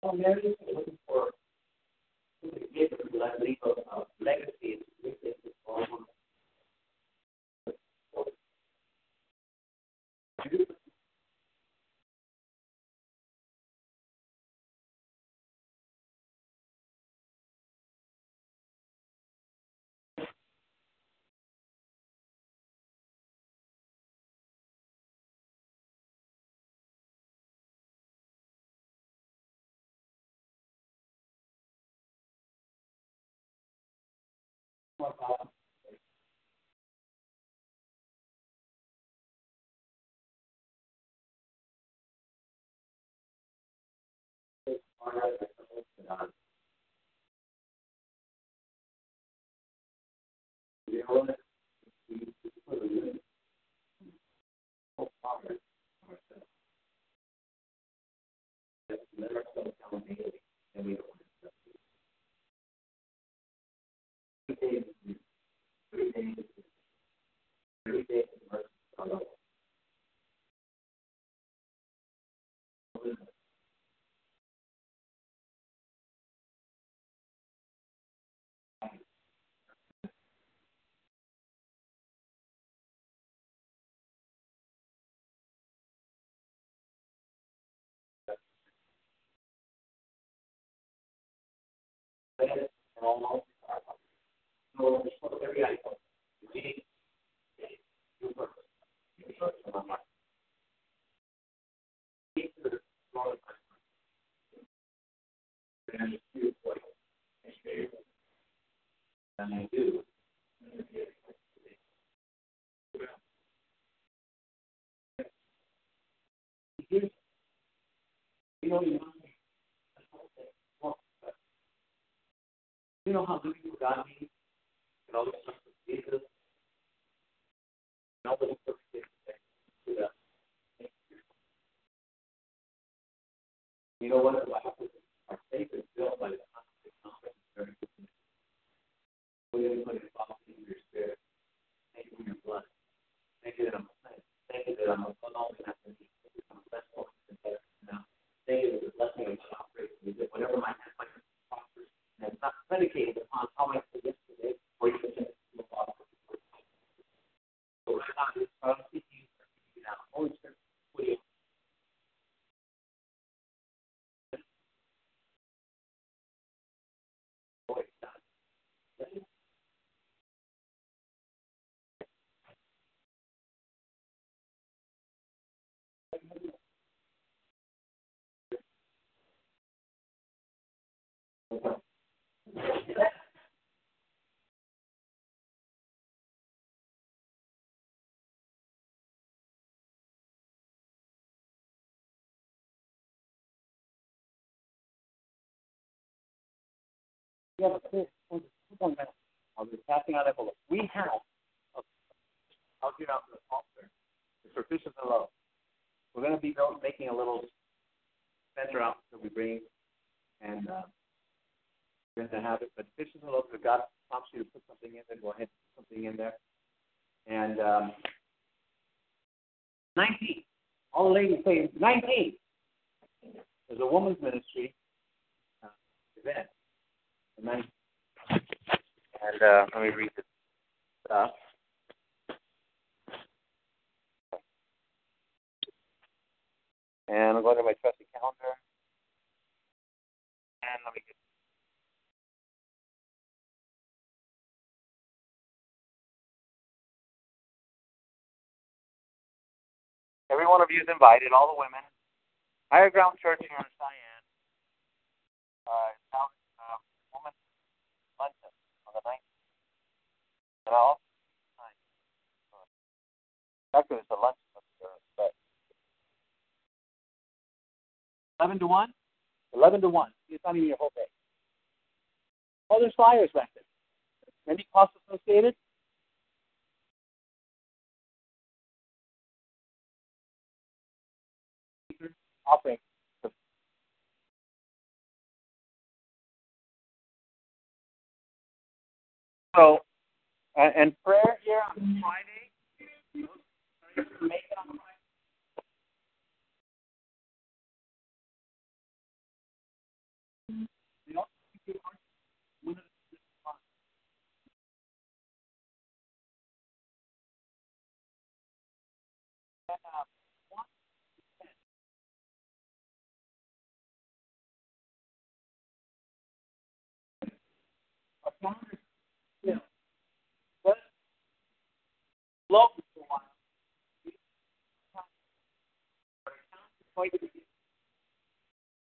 I'm looking for a gift of legacy. You know how good you got me and all this stuff with Jesus and all those perfect things that you know what? Our faith is built by the constant very good. We're going to put it in your spirit. Thank you for your blood. Thank you that I'm a Thank you that I'm alone and I can be. I'm less focused and better now. Thank you that the blessing of God operates in me. Whatever my life prospers. And it's not predicated upon how I do this today or even just the law. So right now, this prophecy is speaking out. Holy Spirit, what do you Yeah, but hold on a minute. I'll be passing out envelope. We have, I'll get out the altar. It's sufficient to love. We're going to be making a little center out that we bring, and we're going to have it. But sufficient to love, if God prompts you to put something in there, go ahead and put something in there. And 19. All the ladies say 19. There's a woman's ministry event. Amen. And let me read this stuff. And I'm going to my trusty calendar. And let me get. Every one of you is invited, all the women. Higher Ground Church here in Cheyenne. Now London on the 9th. And I'll actually, it's a lunch. But 11 to 1? 11 to 1. It's not even your whole day. Oh, there's flyers back there. Pentecost Associated? Offering. So, and prayer here on Friday. Make it on Friday. They also give you one of the spots. And 1 to 10. Local one. But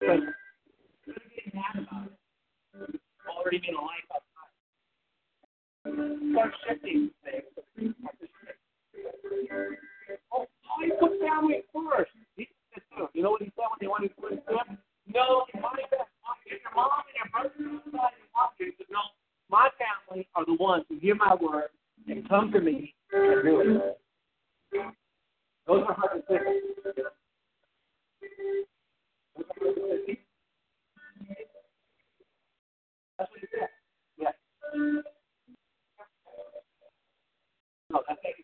it's getting mad about it. It's already been a life outside. Start shifting things. Oh, I put family first. You know what he said when they wanted to put him? No, my best. you hear my word and come to me and do it. Those are hard decisions. That's what he said. Yeah. No, that's it.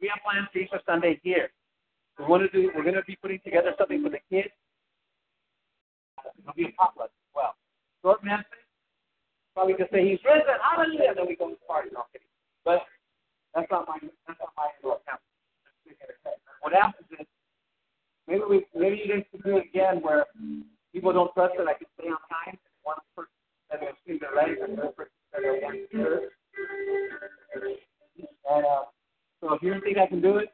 We have plans for Easter Sunday here. We're going to be putting together something for the kids. It'll be a potluck as well. Short message. Probably just say he's risen. Hallelujah. And then we go to the party. But that's not my goal. What happens is maybe you need to do it again where people don't trust that I can stay on time. One person that will see their legs and another person that will want to serve. And so if you don't think I can do it,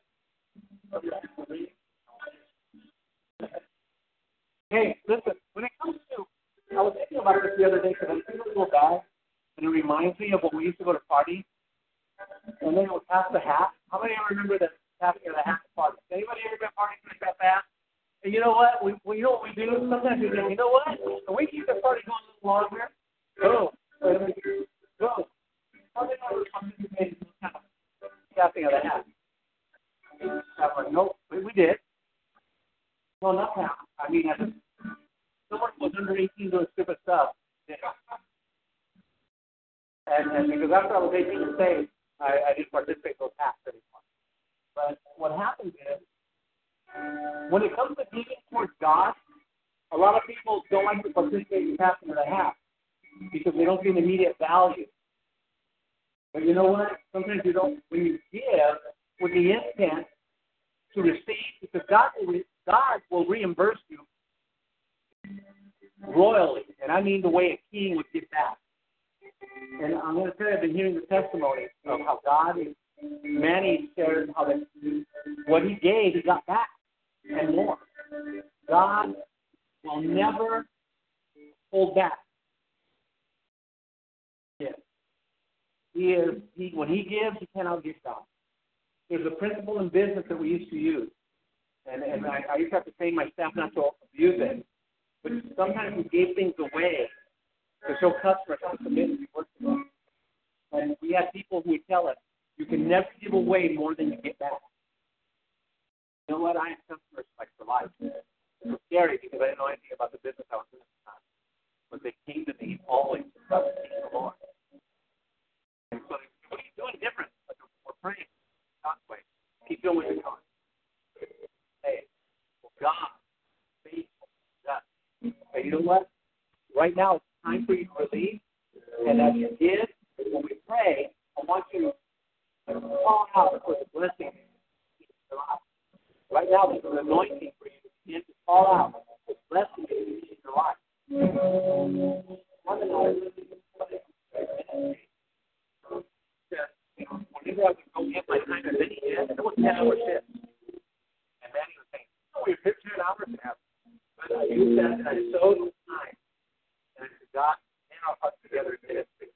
hey, listen, when it comes to, I was thinking about this the other day because I feel a little bad, and it reminds me of when we used to go to parties, and then it was half the half. How many of you remember that half the party? Anybody ever been partying like that fast? And you know what? You know what we do? Sometimes we say, you know what? Can we keep the party going a little longer? Go. How many of you participated in this half the half? I was like, nope, we did. Well, not now. I mean, someone was under 18 doing stupid stuff. Yeah. And because after I was 18 to say, I didn't participate in those acts anymore. But what happens is, when it comes to giving towards God, a lot of people don't like to participate in passing that half because they don't see an immediate value. But you know what? Sometimes you don't, when you give with the intent to receive, because God will reimburse you royally, and I mean the way a king would get back. And I'm going to tell you, I've been hearing the testimony of how God is managed there, how that what he gave, he got back, and more. God will never hold back. Yes. When he gives, he cannot get back. There's a principle in business that we used to use, and I used to have to train my staff not to abuse it. But sometimes we gave things away to show customers how committed we were to them. And we had people who would tell us, you can never give away more than you get back. You know what? I had customers like for life. It was scary because I didn't know anything about the business I was in at the time. But they came to me always about the king of the Lord. And so they said, what are you doing different? Like, we're praying. Way. Keep doing what you're doing. Hey, well, God, faithful, just. And you know what? Right now, it's time for you to release. And as you give, when we pray, I want you to call out for the blessing in your life. Right now, there's an anointing for you to begin to call out for the blessing in your life. One another. Whenever I would go get my time as any did, it was 10-hour shifts. And Manny was saying, we're 15 hours now. But I used that and I sowed with time. And I said, God, and our hearts together in ministry.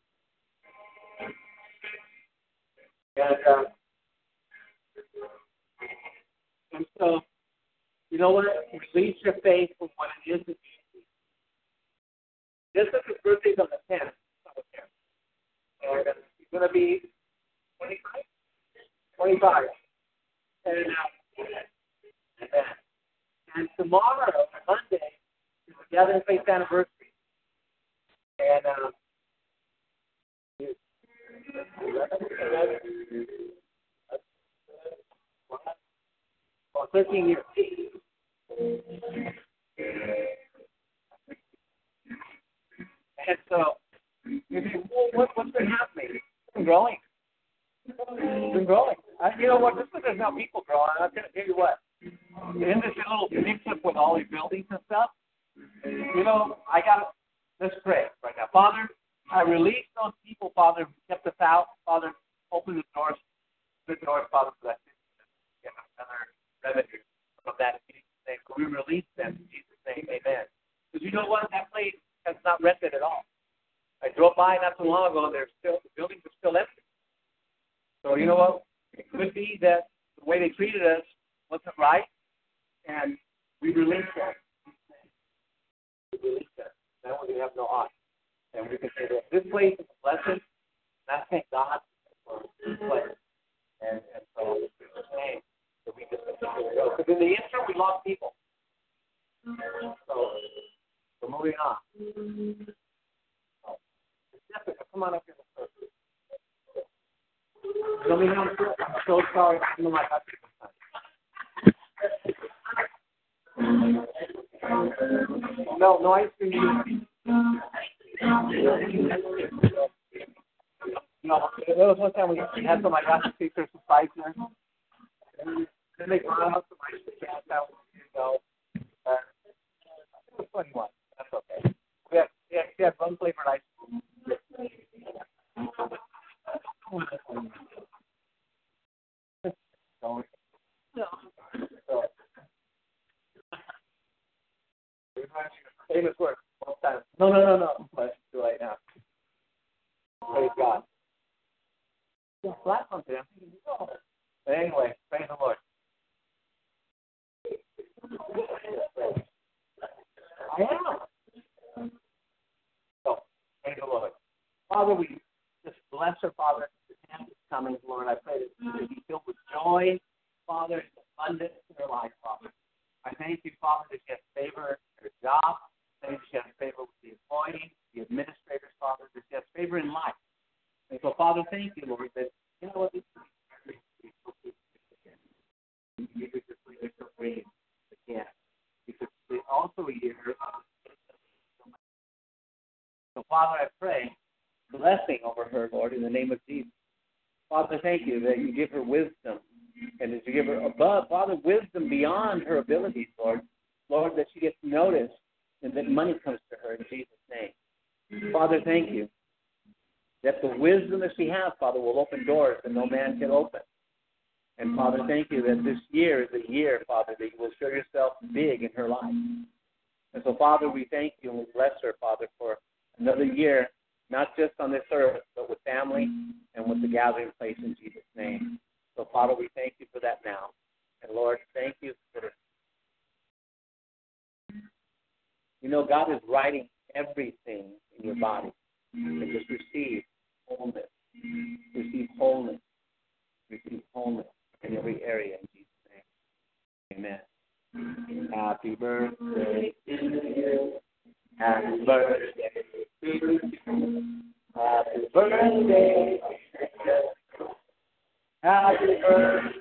And so, you know what? Release your faith from what it is that you see. This is his birthday's on the 10th. And he's going to be 25. And tomorrow, Monday, is the Gathering Faith anniversary. And for 13 years. And so, you say, well, what's been happening? It's been growing. You know what? Just because there's no people growing, I'm going to tell you what. In this little mix-up with all these buildings and stuff, you know, let's pray right now. Father, I release those people, Father, who kept us out. Father, open the doors, Father, for that to get another revenue from that. In Jesus' name, we release them in Jesus' name. Amen. Because you know what? That place has not rented at all. I drove by not too long ago, and the buildings are still empty. So you know what? It could be that the way they treated us wasn't right, and we released that. Now we have no heart, and we can say that this place is a blessing. I thank God for this place. And so it's His name that we just continue to go. Because in the interim, we lost people. So we're moving on. So, Jessica, come on up here. I'm so sorry. I'm like, no, I see you. No, there was one time we had some, I got to take her some Pfizer. Then they brought out some ice cream out, you know. It was a funny one. That's okay. We had one flavored ice cream. Famous work. No. But it's too late now. Praise God. Yeah, last one, Tim. Anyway, thank the Lord. I am. So, thank the Lord. Father, we just bless her, Father. This hand is coming, Lord. I pray that you be filled with joy, Father, and abundance in her life, Father. I thank you, Father, that you have favor in your job. Thank you, she has favor with the employees, the administrators, Father, that she has favor in life. And so, Father, thank you, Lord, that, you know what, this is so good again. You could just leave it so free again. You could leave also a year. So, Father, I pray blessing over her, Lord, in the name of Jesus. Father, thank you that you give her wisdom, and that you give her above, Father, wisdom beyond her abilities, Lord, that she gets noticed, and that money comes to her in Jesus' name. Father, thank you that the wisdom that she has, Father, will open doors that no man can open. And, Father, thank you that this year is a year, Father, that you will show yourself big in her life. And so, Father, we thank you and we bless her, Father, for another year, not just on this earth, but with family and with the gathering place in Jesus' name. So, Father, we thank you for that now. And, Lord, thank you for it. You know, God is writing everything in your body. And just receive wholeness in every area in Jesus' name. Amen. Happy birthday to you. Happy birthday to you. Happy birthday. Happy birthday.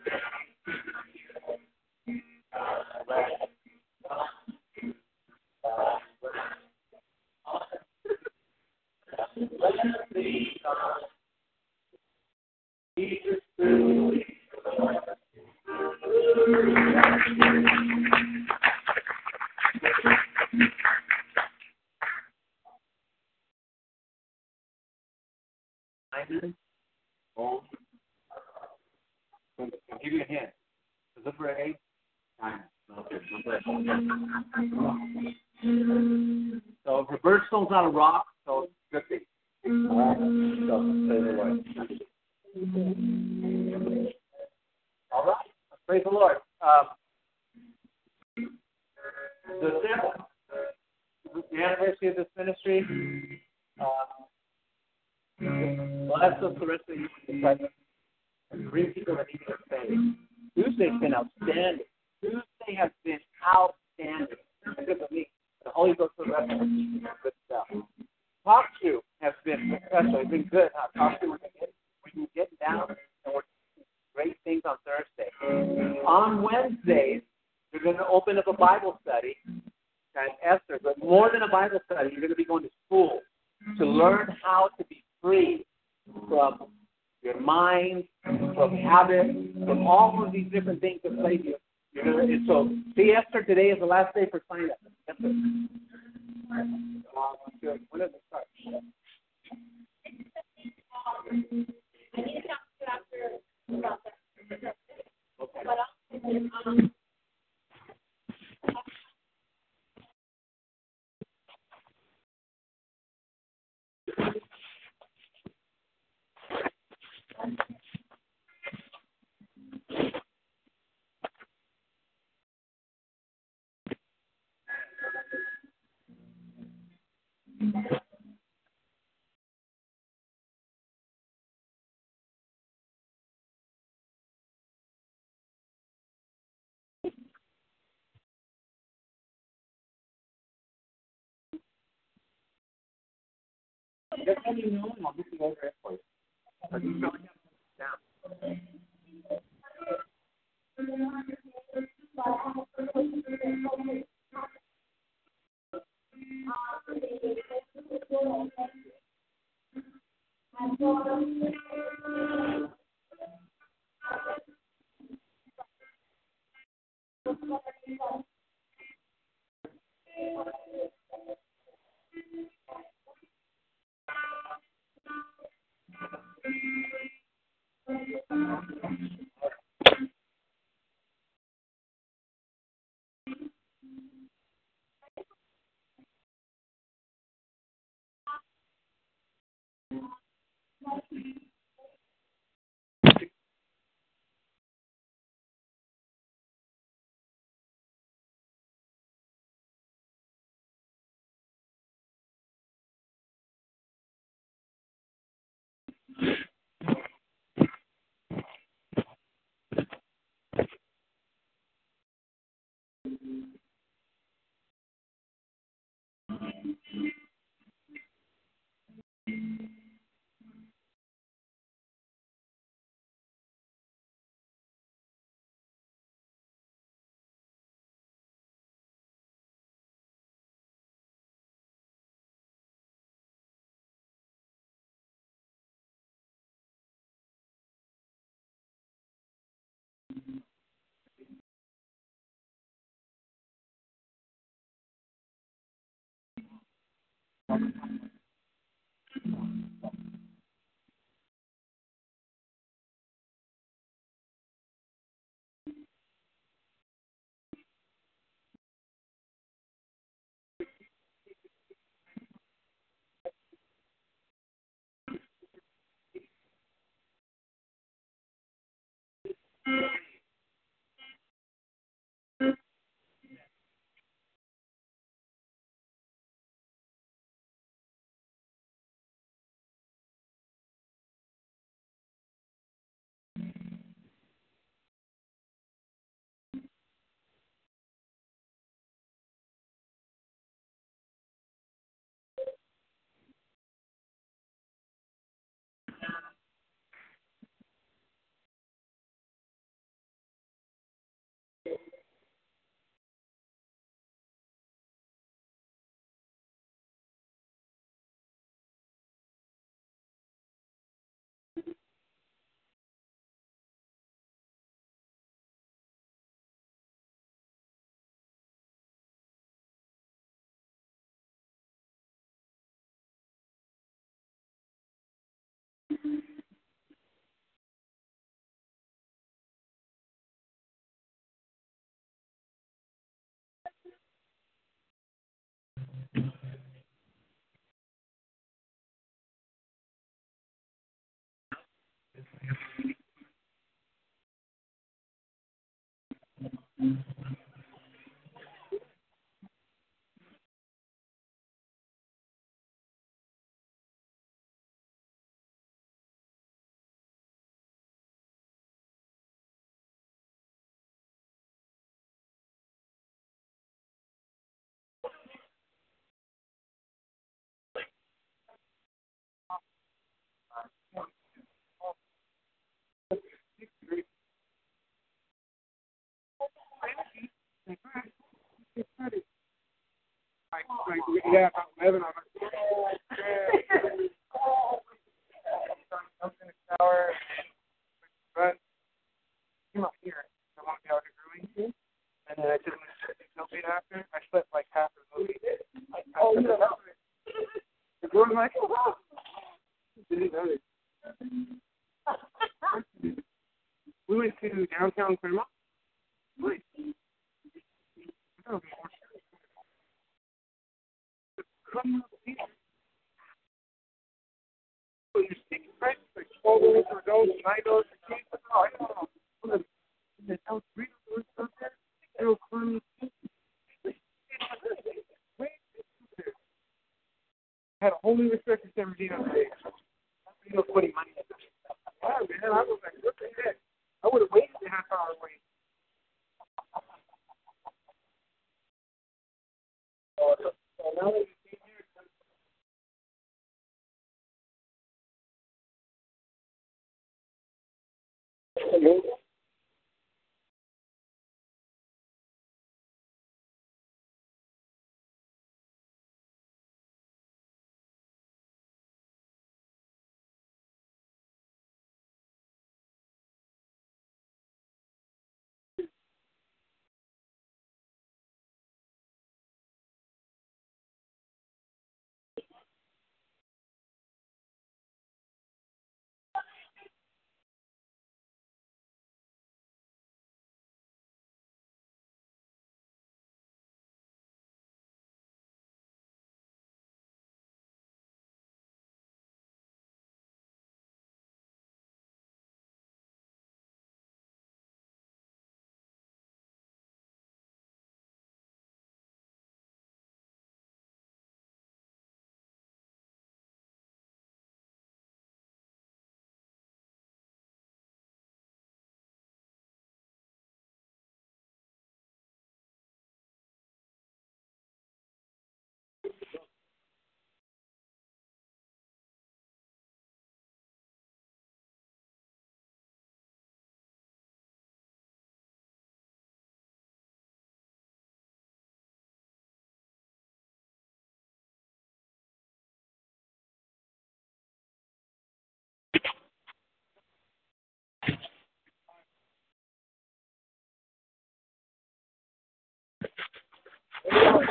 So reversal is not a rock, so it's good thing. All right. So praise the Lord. All right. Praise the Lord. The anniversary of this ministry. Bless us the rest of the year. And bring people that need to stay. Tuesday's been outstanding. Tuesday has been outstanding. Good for me. The Holy Ghost for the rest of us. Good stuff. Talk to has been special. It's been good. Huh? Talk to we've been getting down and we're doing great things on Thursday. On Wednesdays, you're going to open up a Bible study. And Esther, but more than a Bible study, you're going to be going to school to learn how to be free from your mind, from habits, from all of these different things that plague you. And so, see, Esther, today is the last day for sign-up. Esther. When does it start? I need to talk to you after about that. Okay. But Yeah, I'm Okay.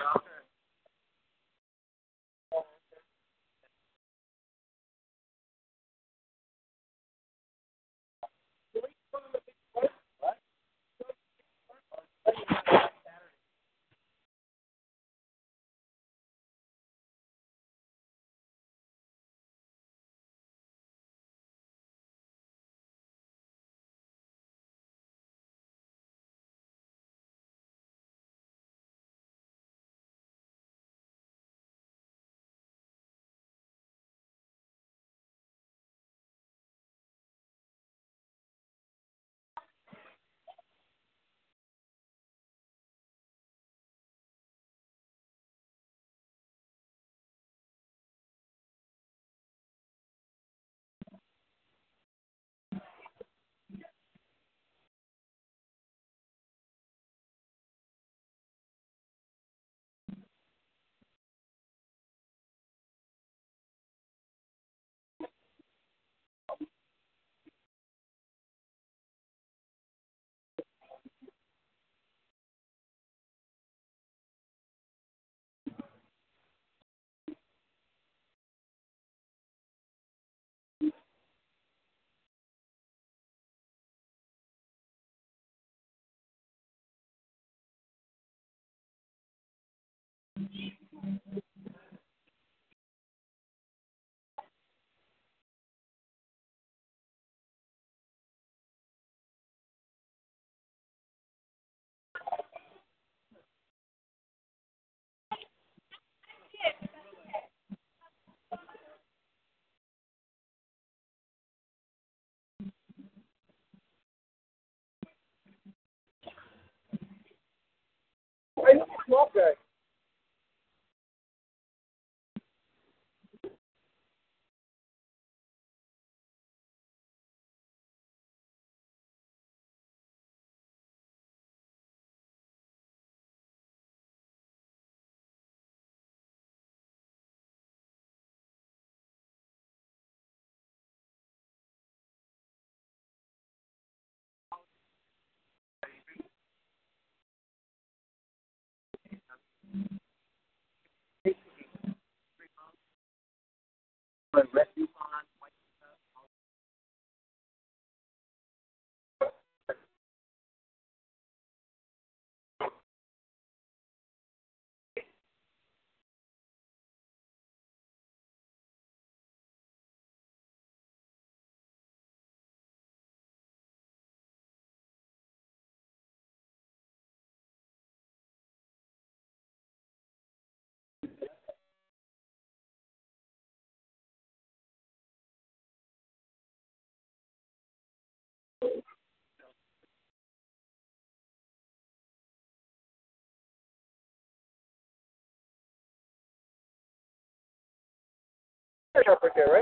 Rescue pond, white stuff. Up right there, right?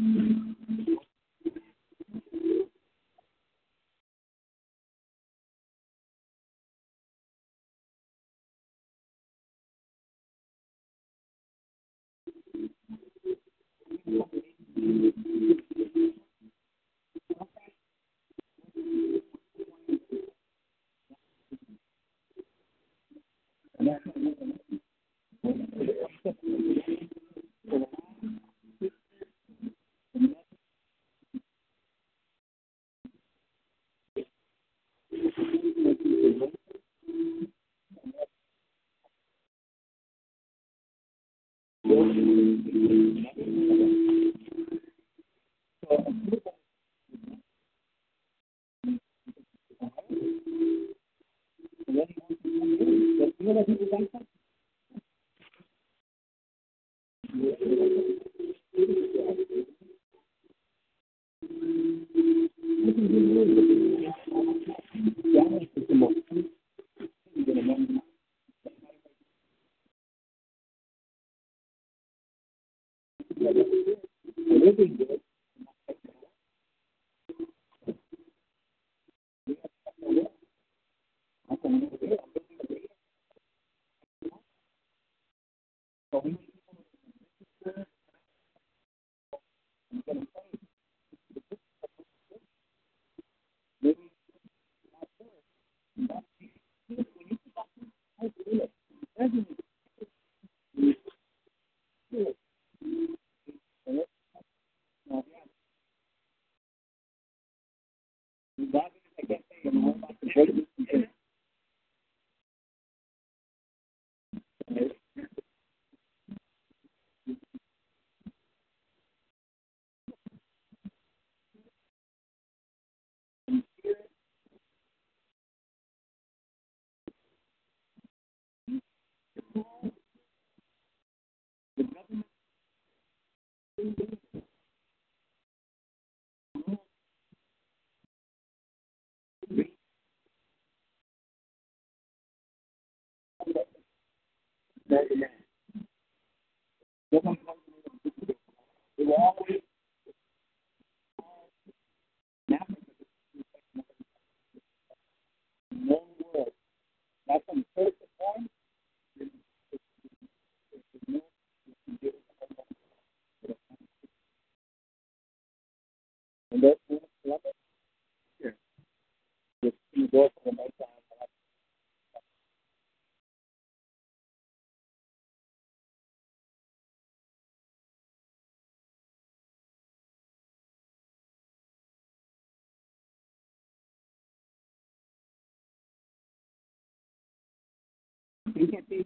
You can't see.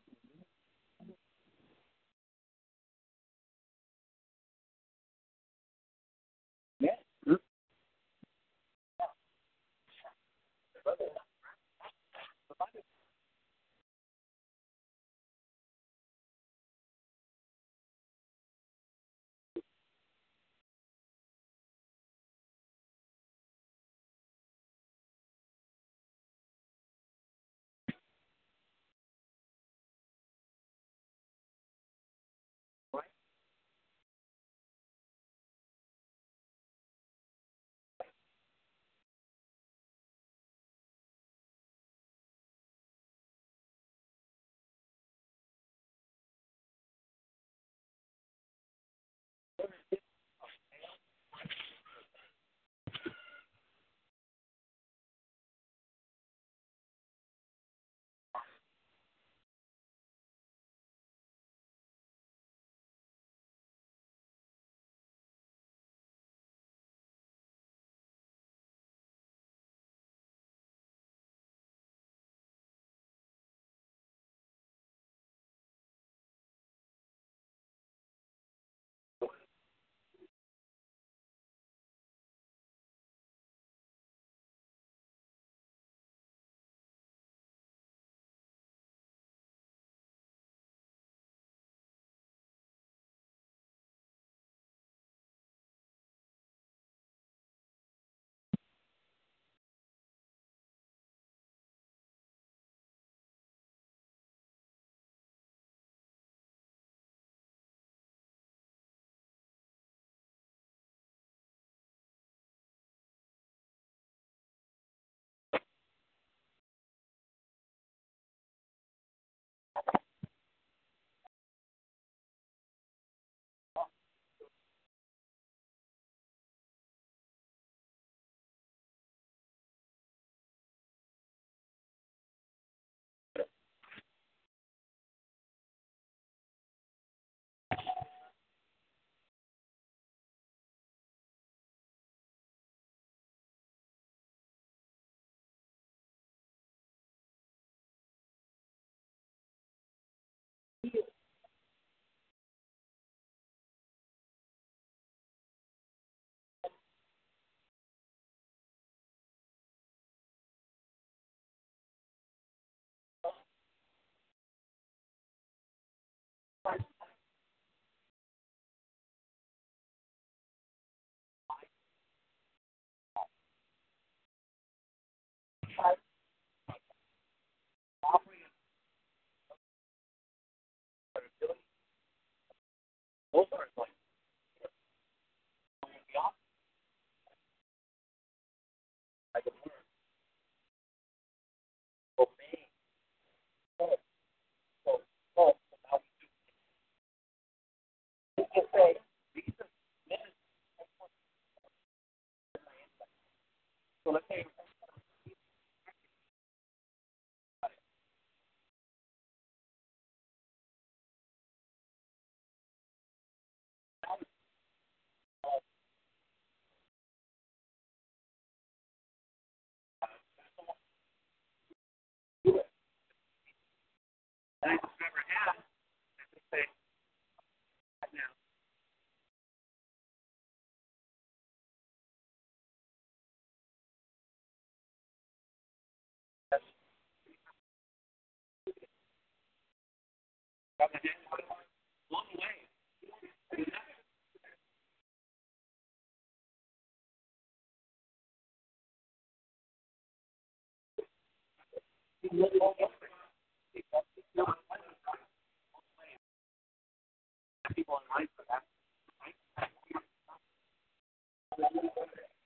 People in life for that.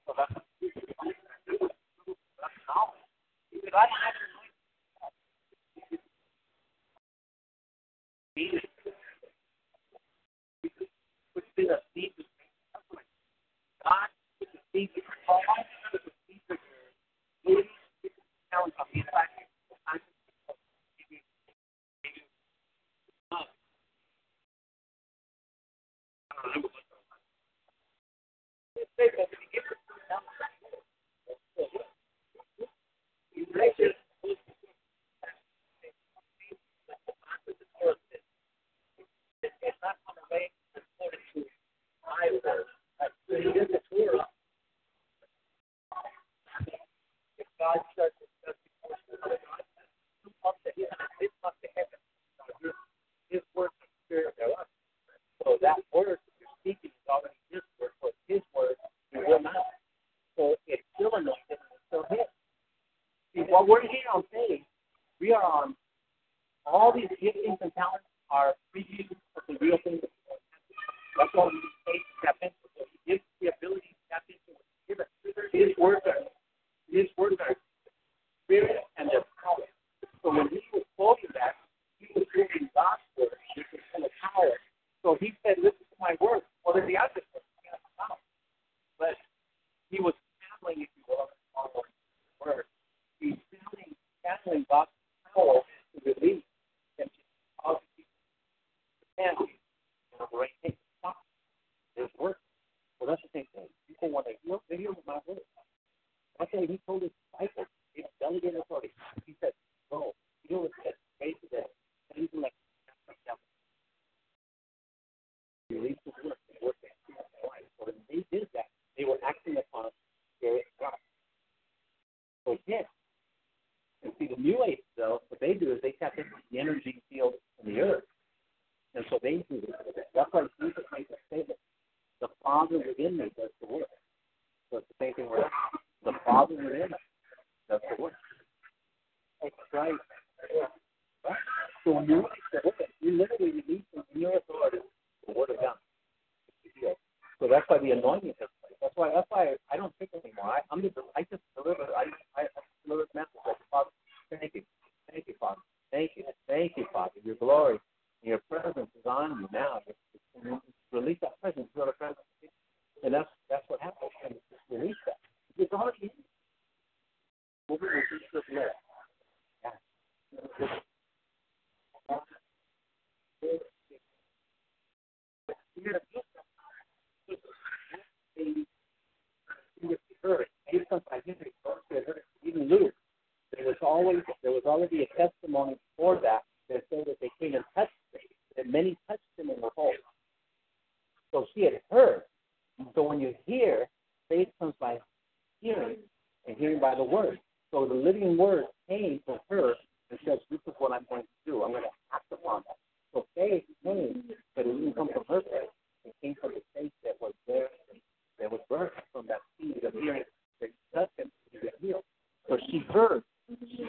So that's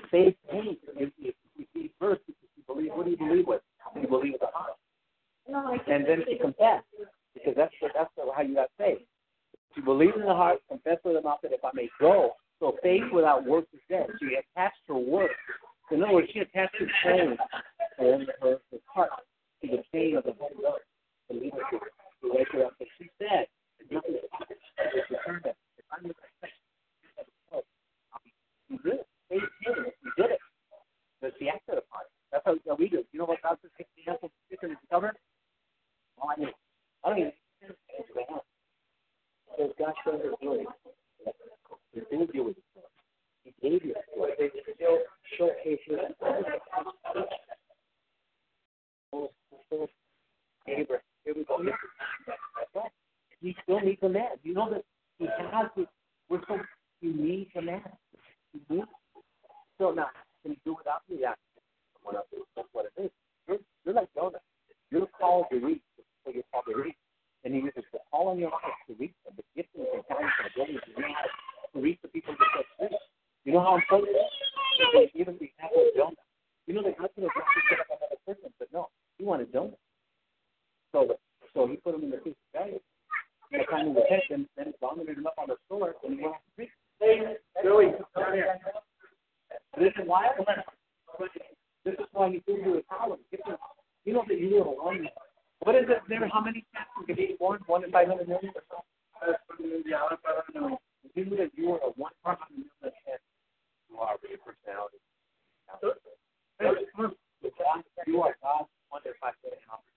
Faith, pain, if you believe, what do you believe with? Do you believe with the heart? and then to confess, because that's how you got saved. You believe in the heart, confess with the mouth that if I may go. So faith without works is dead. She attached her work. In other words, she attached her soul and her heart to the pain of the Holy Ghost. Believe it to wake her up. But she said, nothing is happening. If I'm going to confess, you did it. Faith did it. You did it. But she acted upon it. That's how we do it. You know what God says? If you have to stick and discover, well, I don't even think it's going to happen. Because God showed her glory. He did you with his glory. He gave you his glory. They still showcase his glory. Abraham, here we go. But he still needs a man. You know that he has to, we're so, he needs a man. He needs. So now, can he do without me? Yeah. That's what it is. You're like Jonah. You're called to reach. So you're called to reach. And he uses the call on your life to reach them, the gifts and the talents and the ability to reach the people that are free. You know how important it is? Even the example of Jonah. You know that God could have just set up another person, but no, he wanted Jonah. So he put him in the fish to die. By the time he was dead, and then vomited him up on the shore, and he went to preach. Joey, come here. This is why he threw you his power. You know that you were alone. What is it there? How many cats can be born? 1 in 500 million or something? You know that you are a 1 in 500 million chance. You are your personality. You are God's 1 in 5 million opportunity.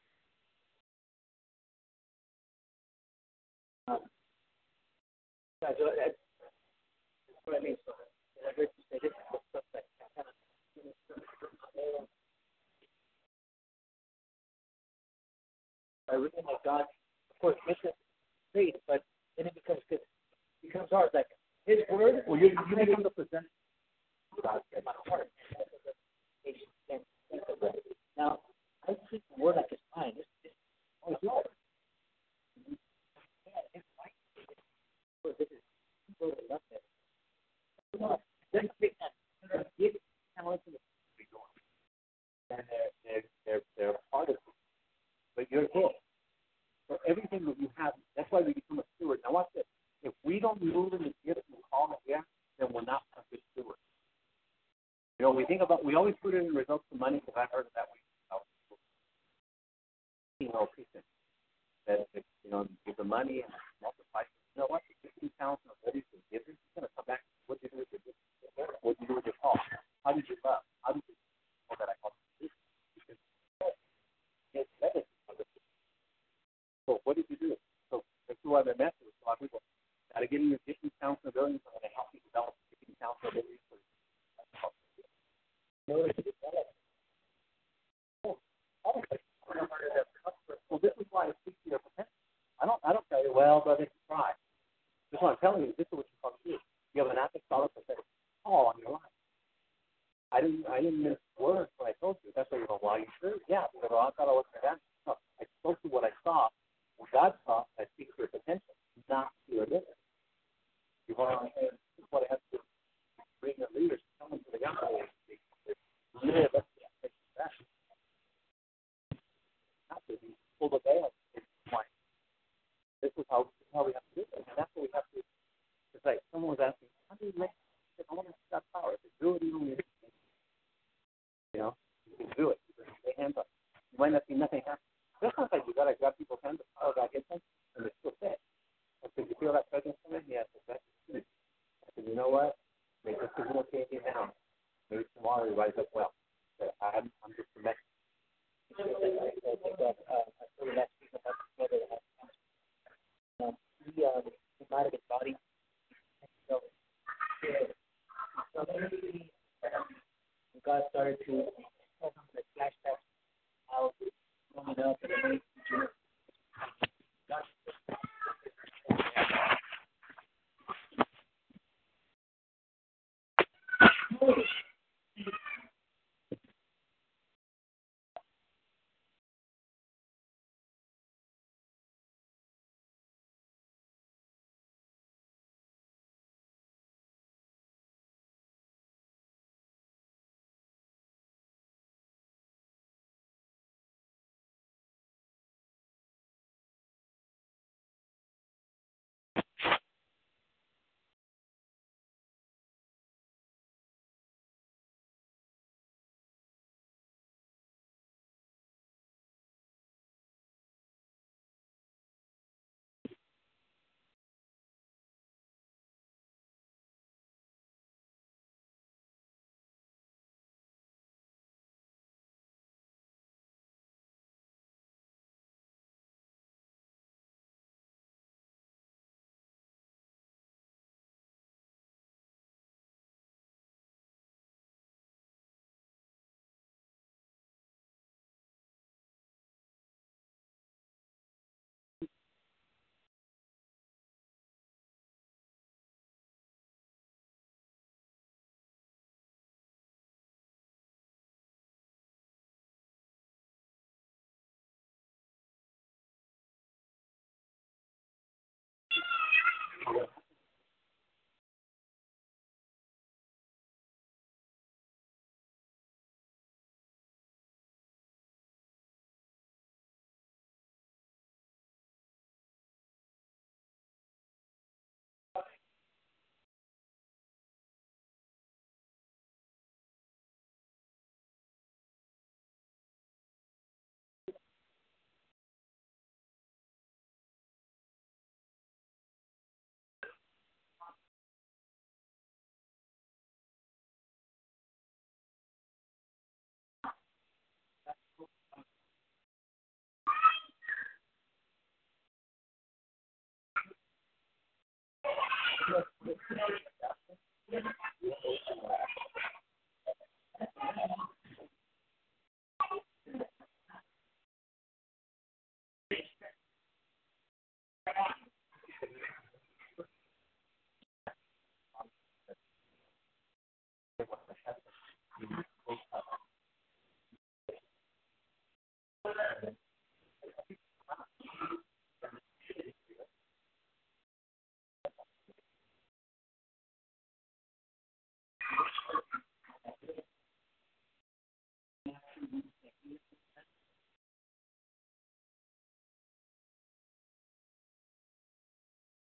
That's what I mean. I heard you say this is stuff that kind of I really like God, of course, makes it faith, but then it becomes good. It becomes hard. Like his word, well, you become the presenter. God in my heart. Now, I treat the word like it's mine. It's all yours. Yeah, it's mine. This is people that love it. Doesn't make sense. Give talent to the people. And they're part of it. But you're good. For everything that you have, that's why we become a steward. Now watch this. If we don't move in the gift and call that we have, then we're not a good steward. You know, we think about, we always put in results to money, because I've heard of that way. That if, you know, you give the money and multiply. You know what? 15 pounds of what is the given? It's going to come back. What did you do with your gift? What did you do with your call? How did you love? How did you do that I call it? Because that is. So what did you do? So that's why the message was a lot of people. Gotta give you 15 pounds of billions, I'm gonna help you develop 15 pounds of billions. Well, this is why I speak to your potential. I don't tell you, well, brother, try. This is what I'm telling you, this is what you're supposed to do. You have an apostolic prophetic call on your life. I didn't miss words when I told you. That's why you're going, why you sure? Yeah, because I thought I was gonna ask. No, I told you what I saw. What God saw, I speak to your potential, not to your limit. You want to understand what I have to bring the leaders to come into the gospel and speak to live up to the expectation. Not to be pulled away at this point. This is how we have to do this. And that's what we have to do. It's like someone was asking, how do you make it? I want to have power. If you do it, you don't need anything. You know, you can do it. You can lay hands on it. You might not see nothing happen. That's not like you got to grab people's hands or God gets them, and they're still fit. Because you feel that presence from him, yes, that's true. I said, you know what? Maybe this is going to change you now. Maybe tomorrow you rise up well. But I'm just a mess. I saw the last week about the brother that had he might have his body. So, God started to tell him the flashbacks how coming up and the way to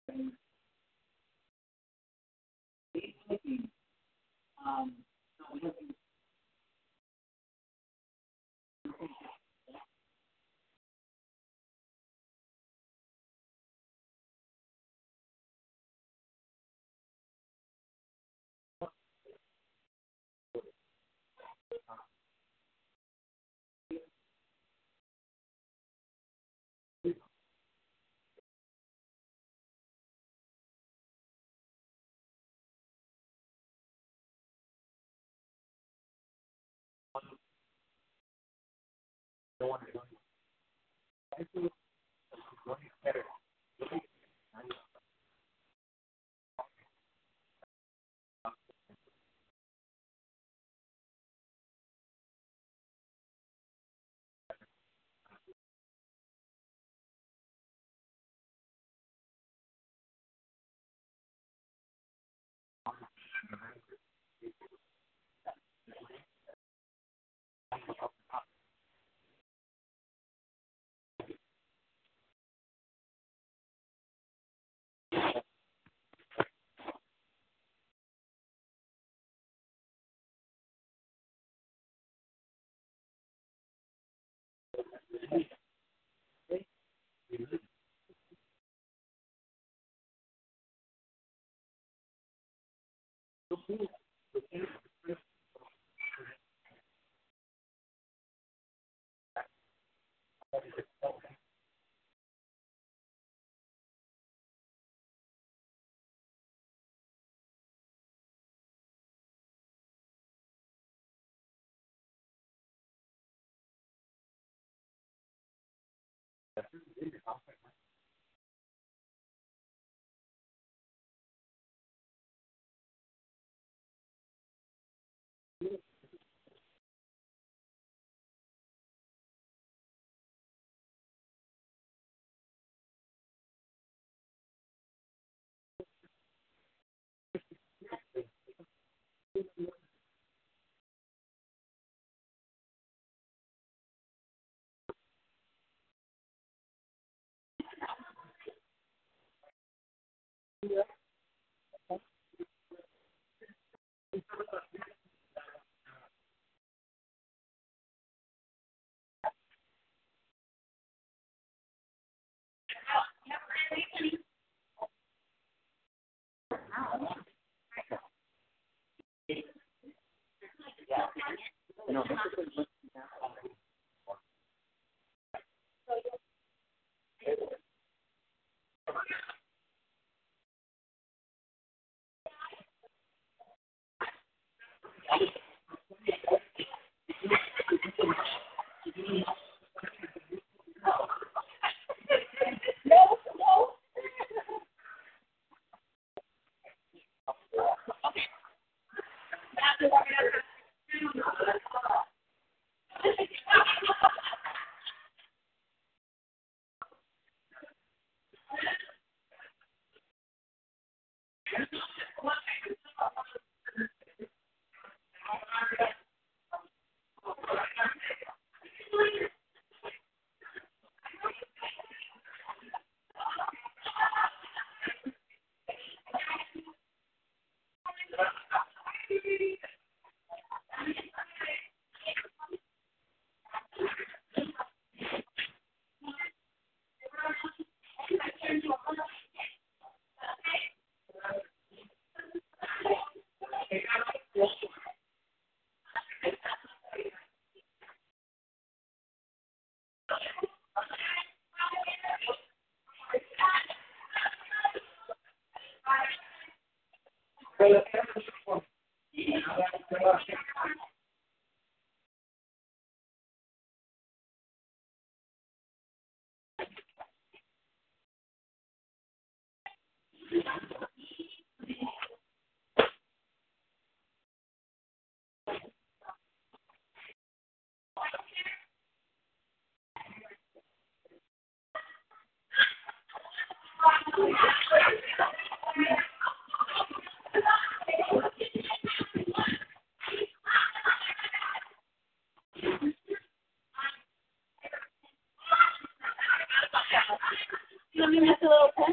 You want me to make a little pepper?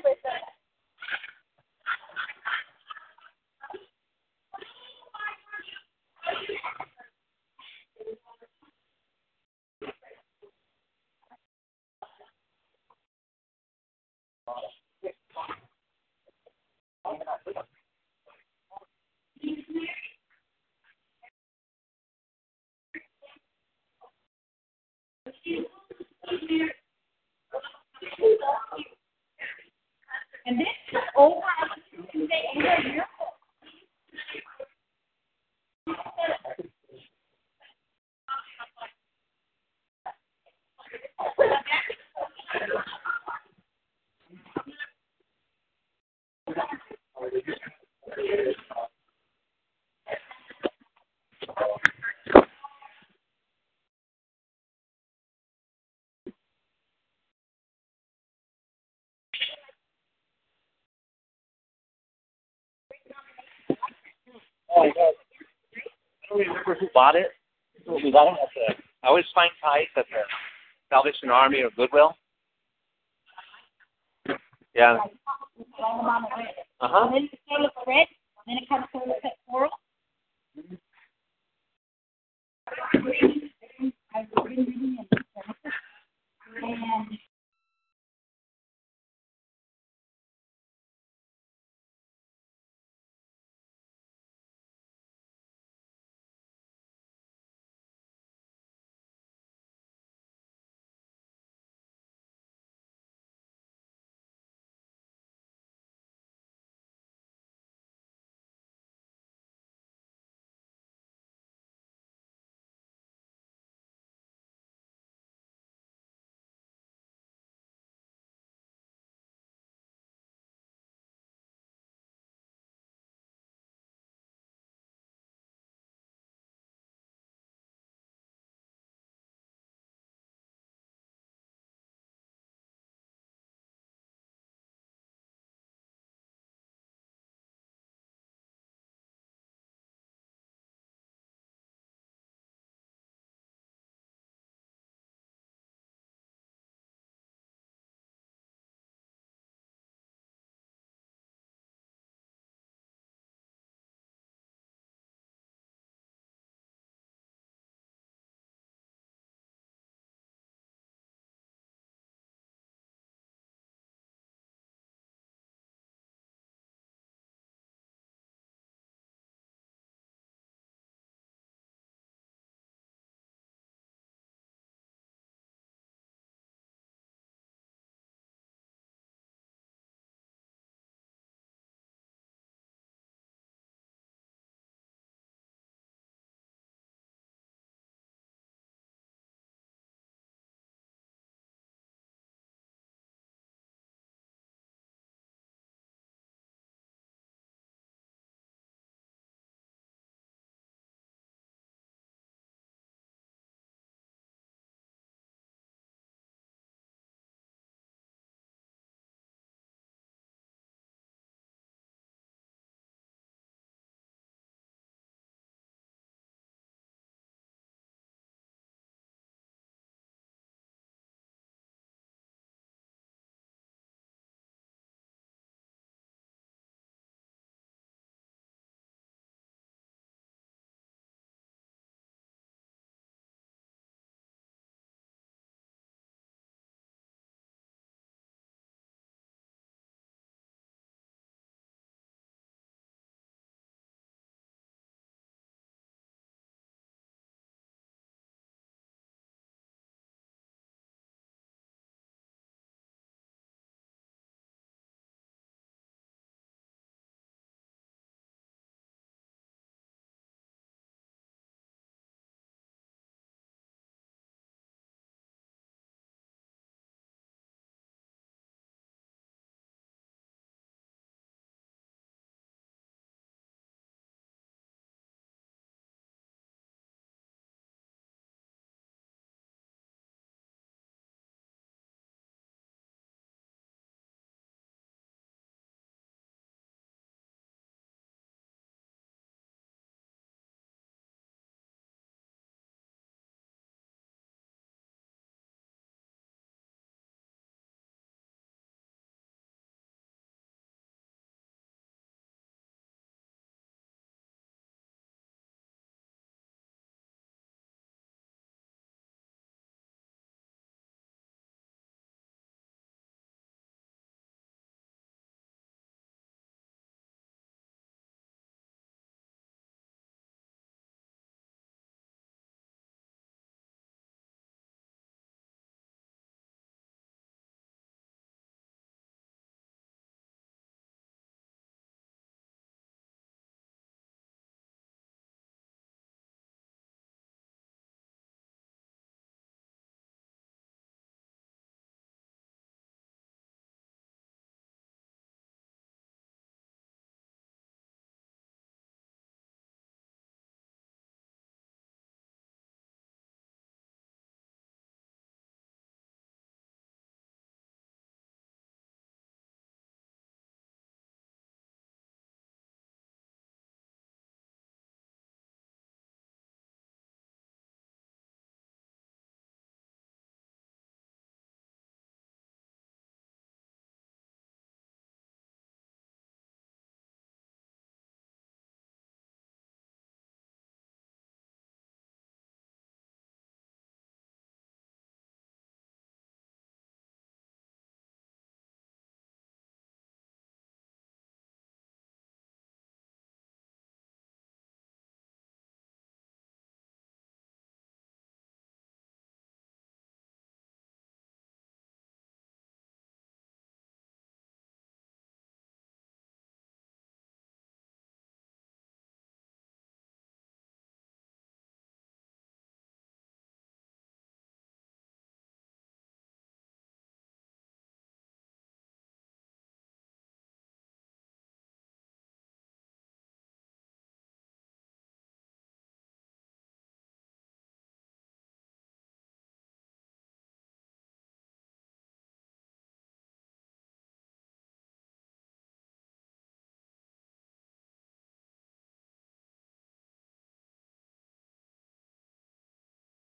And this is over. Oh, I don't remember who bought it. We got them at I always find ties at the Salvation Army or Goodwill. Yeah. Uh-huh. Then it's red, then it comes to the coral. I was reading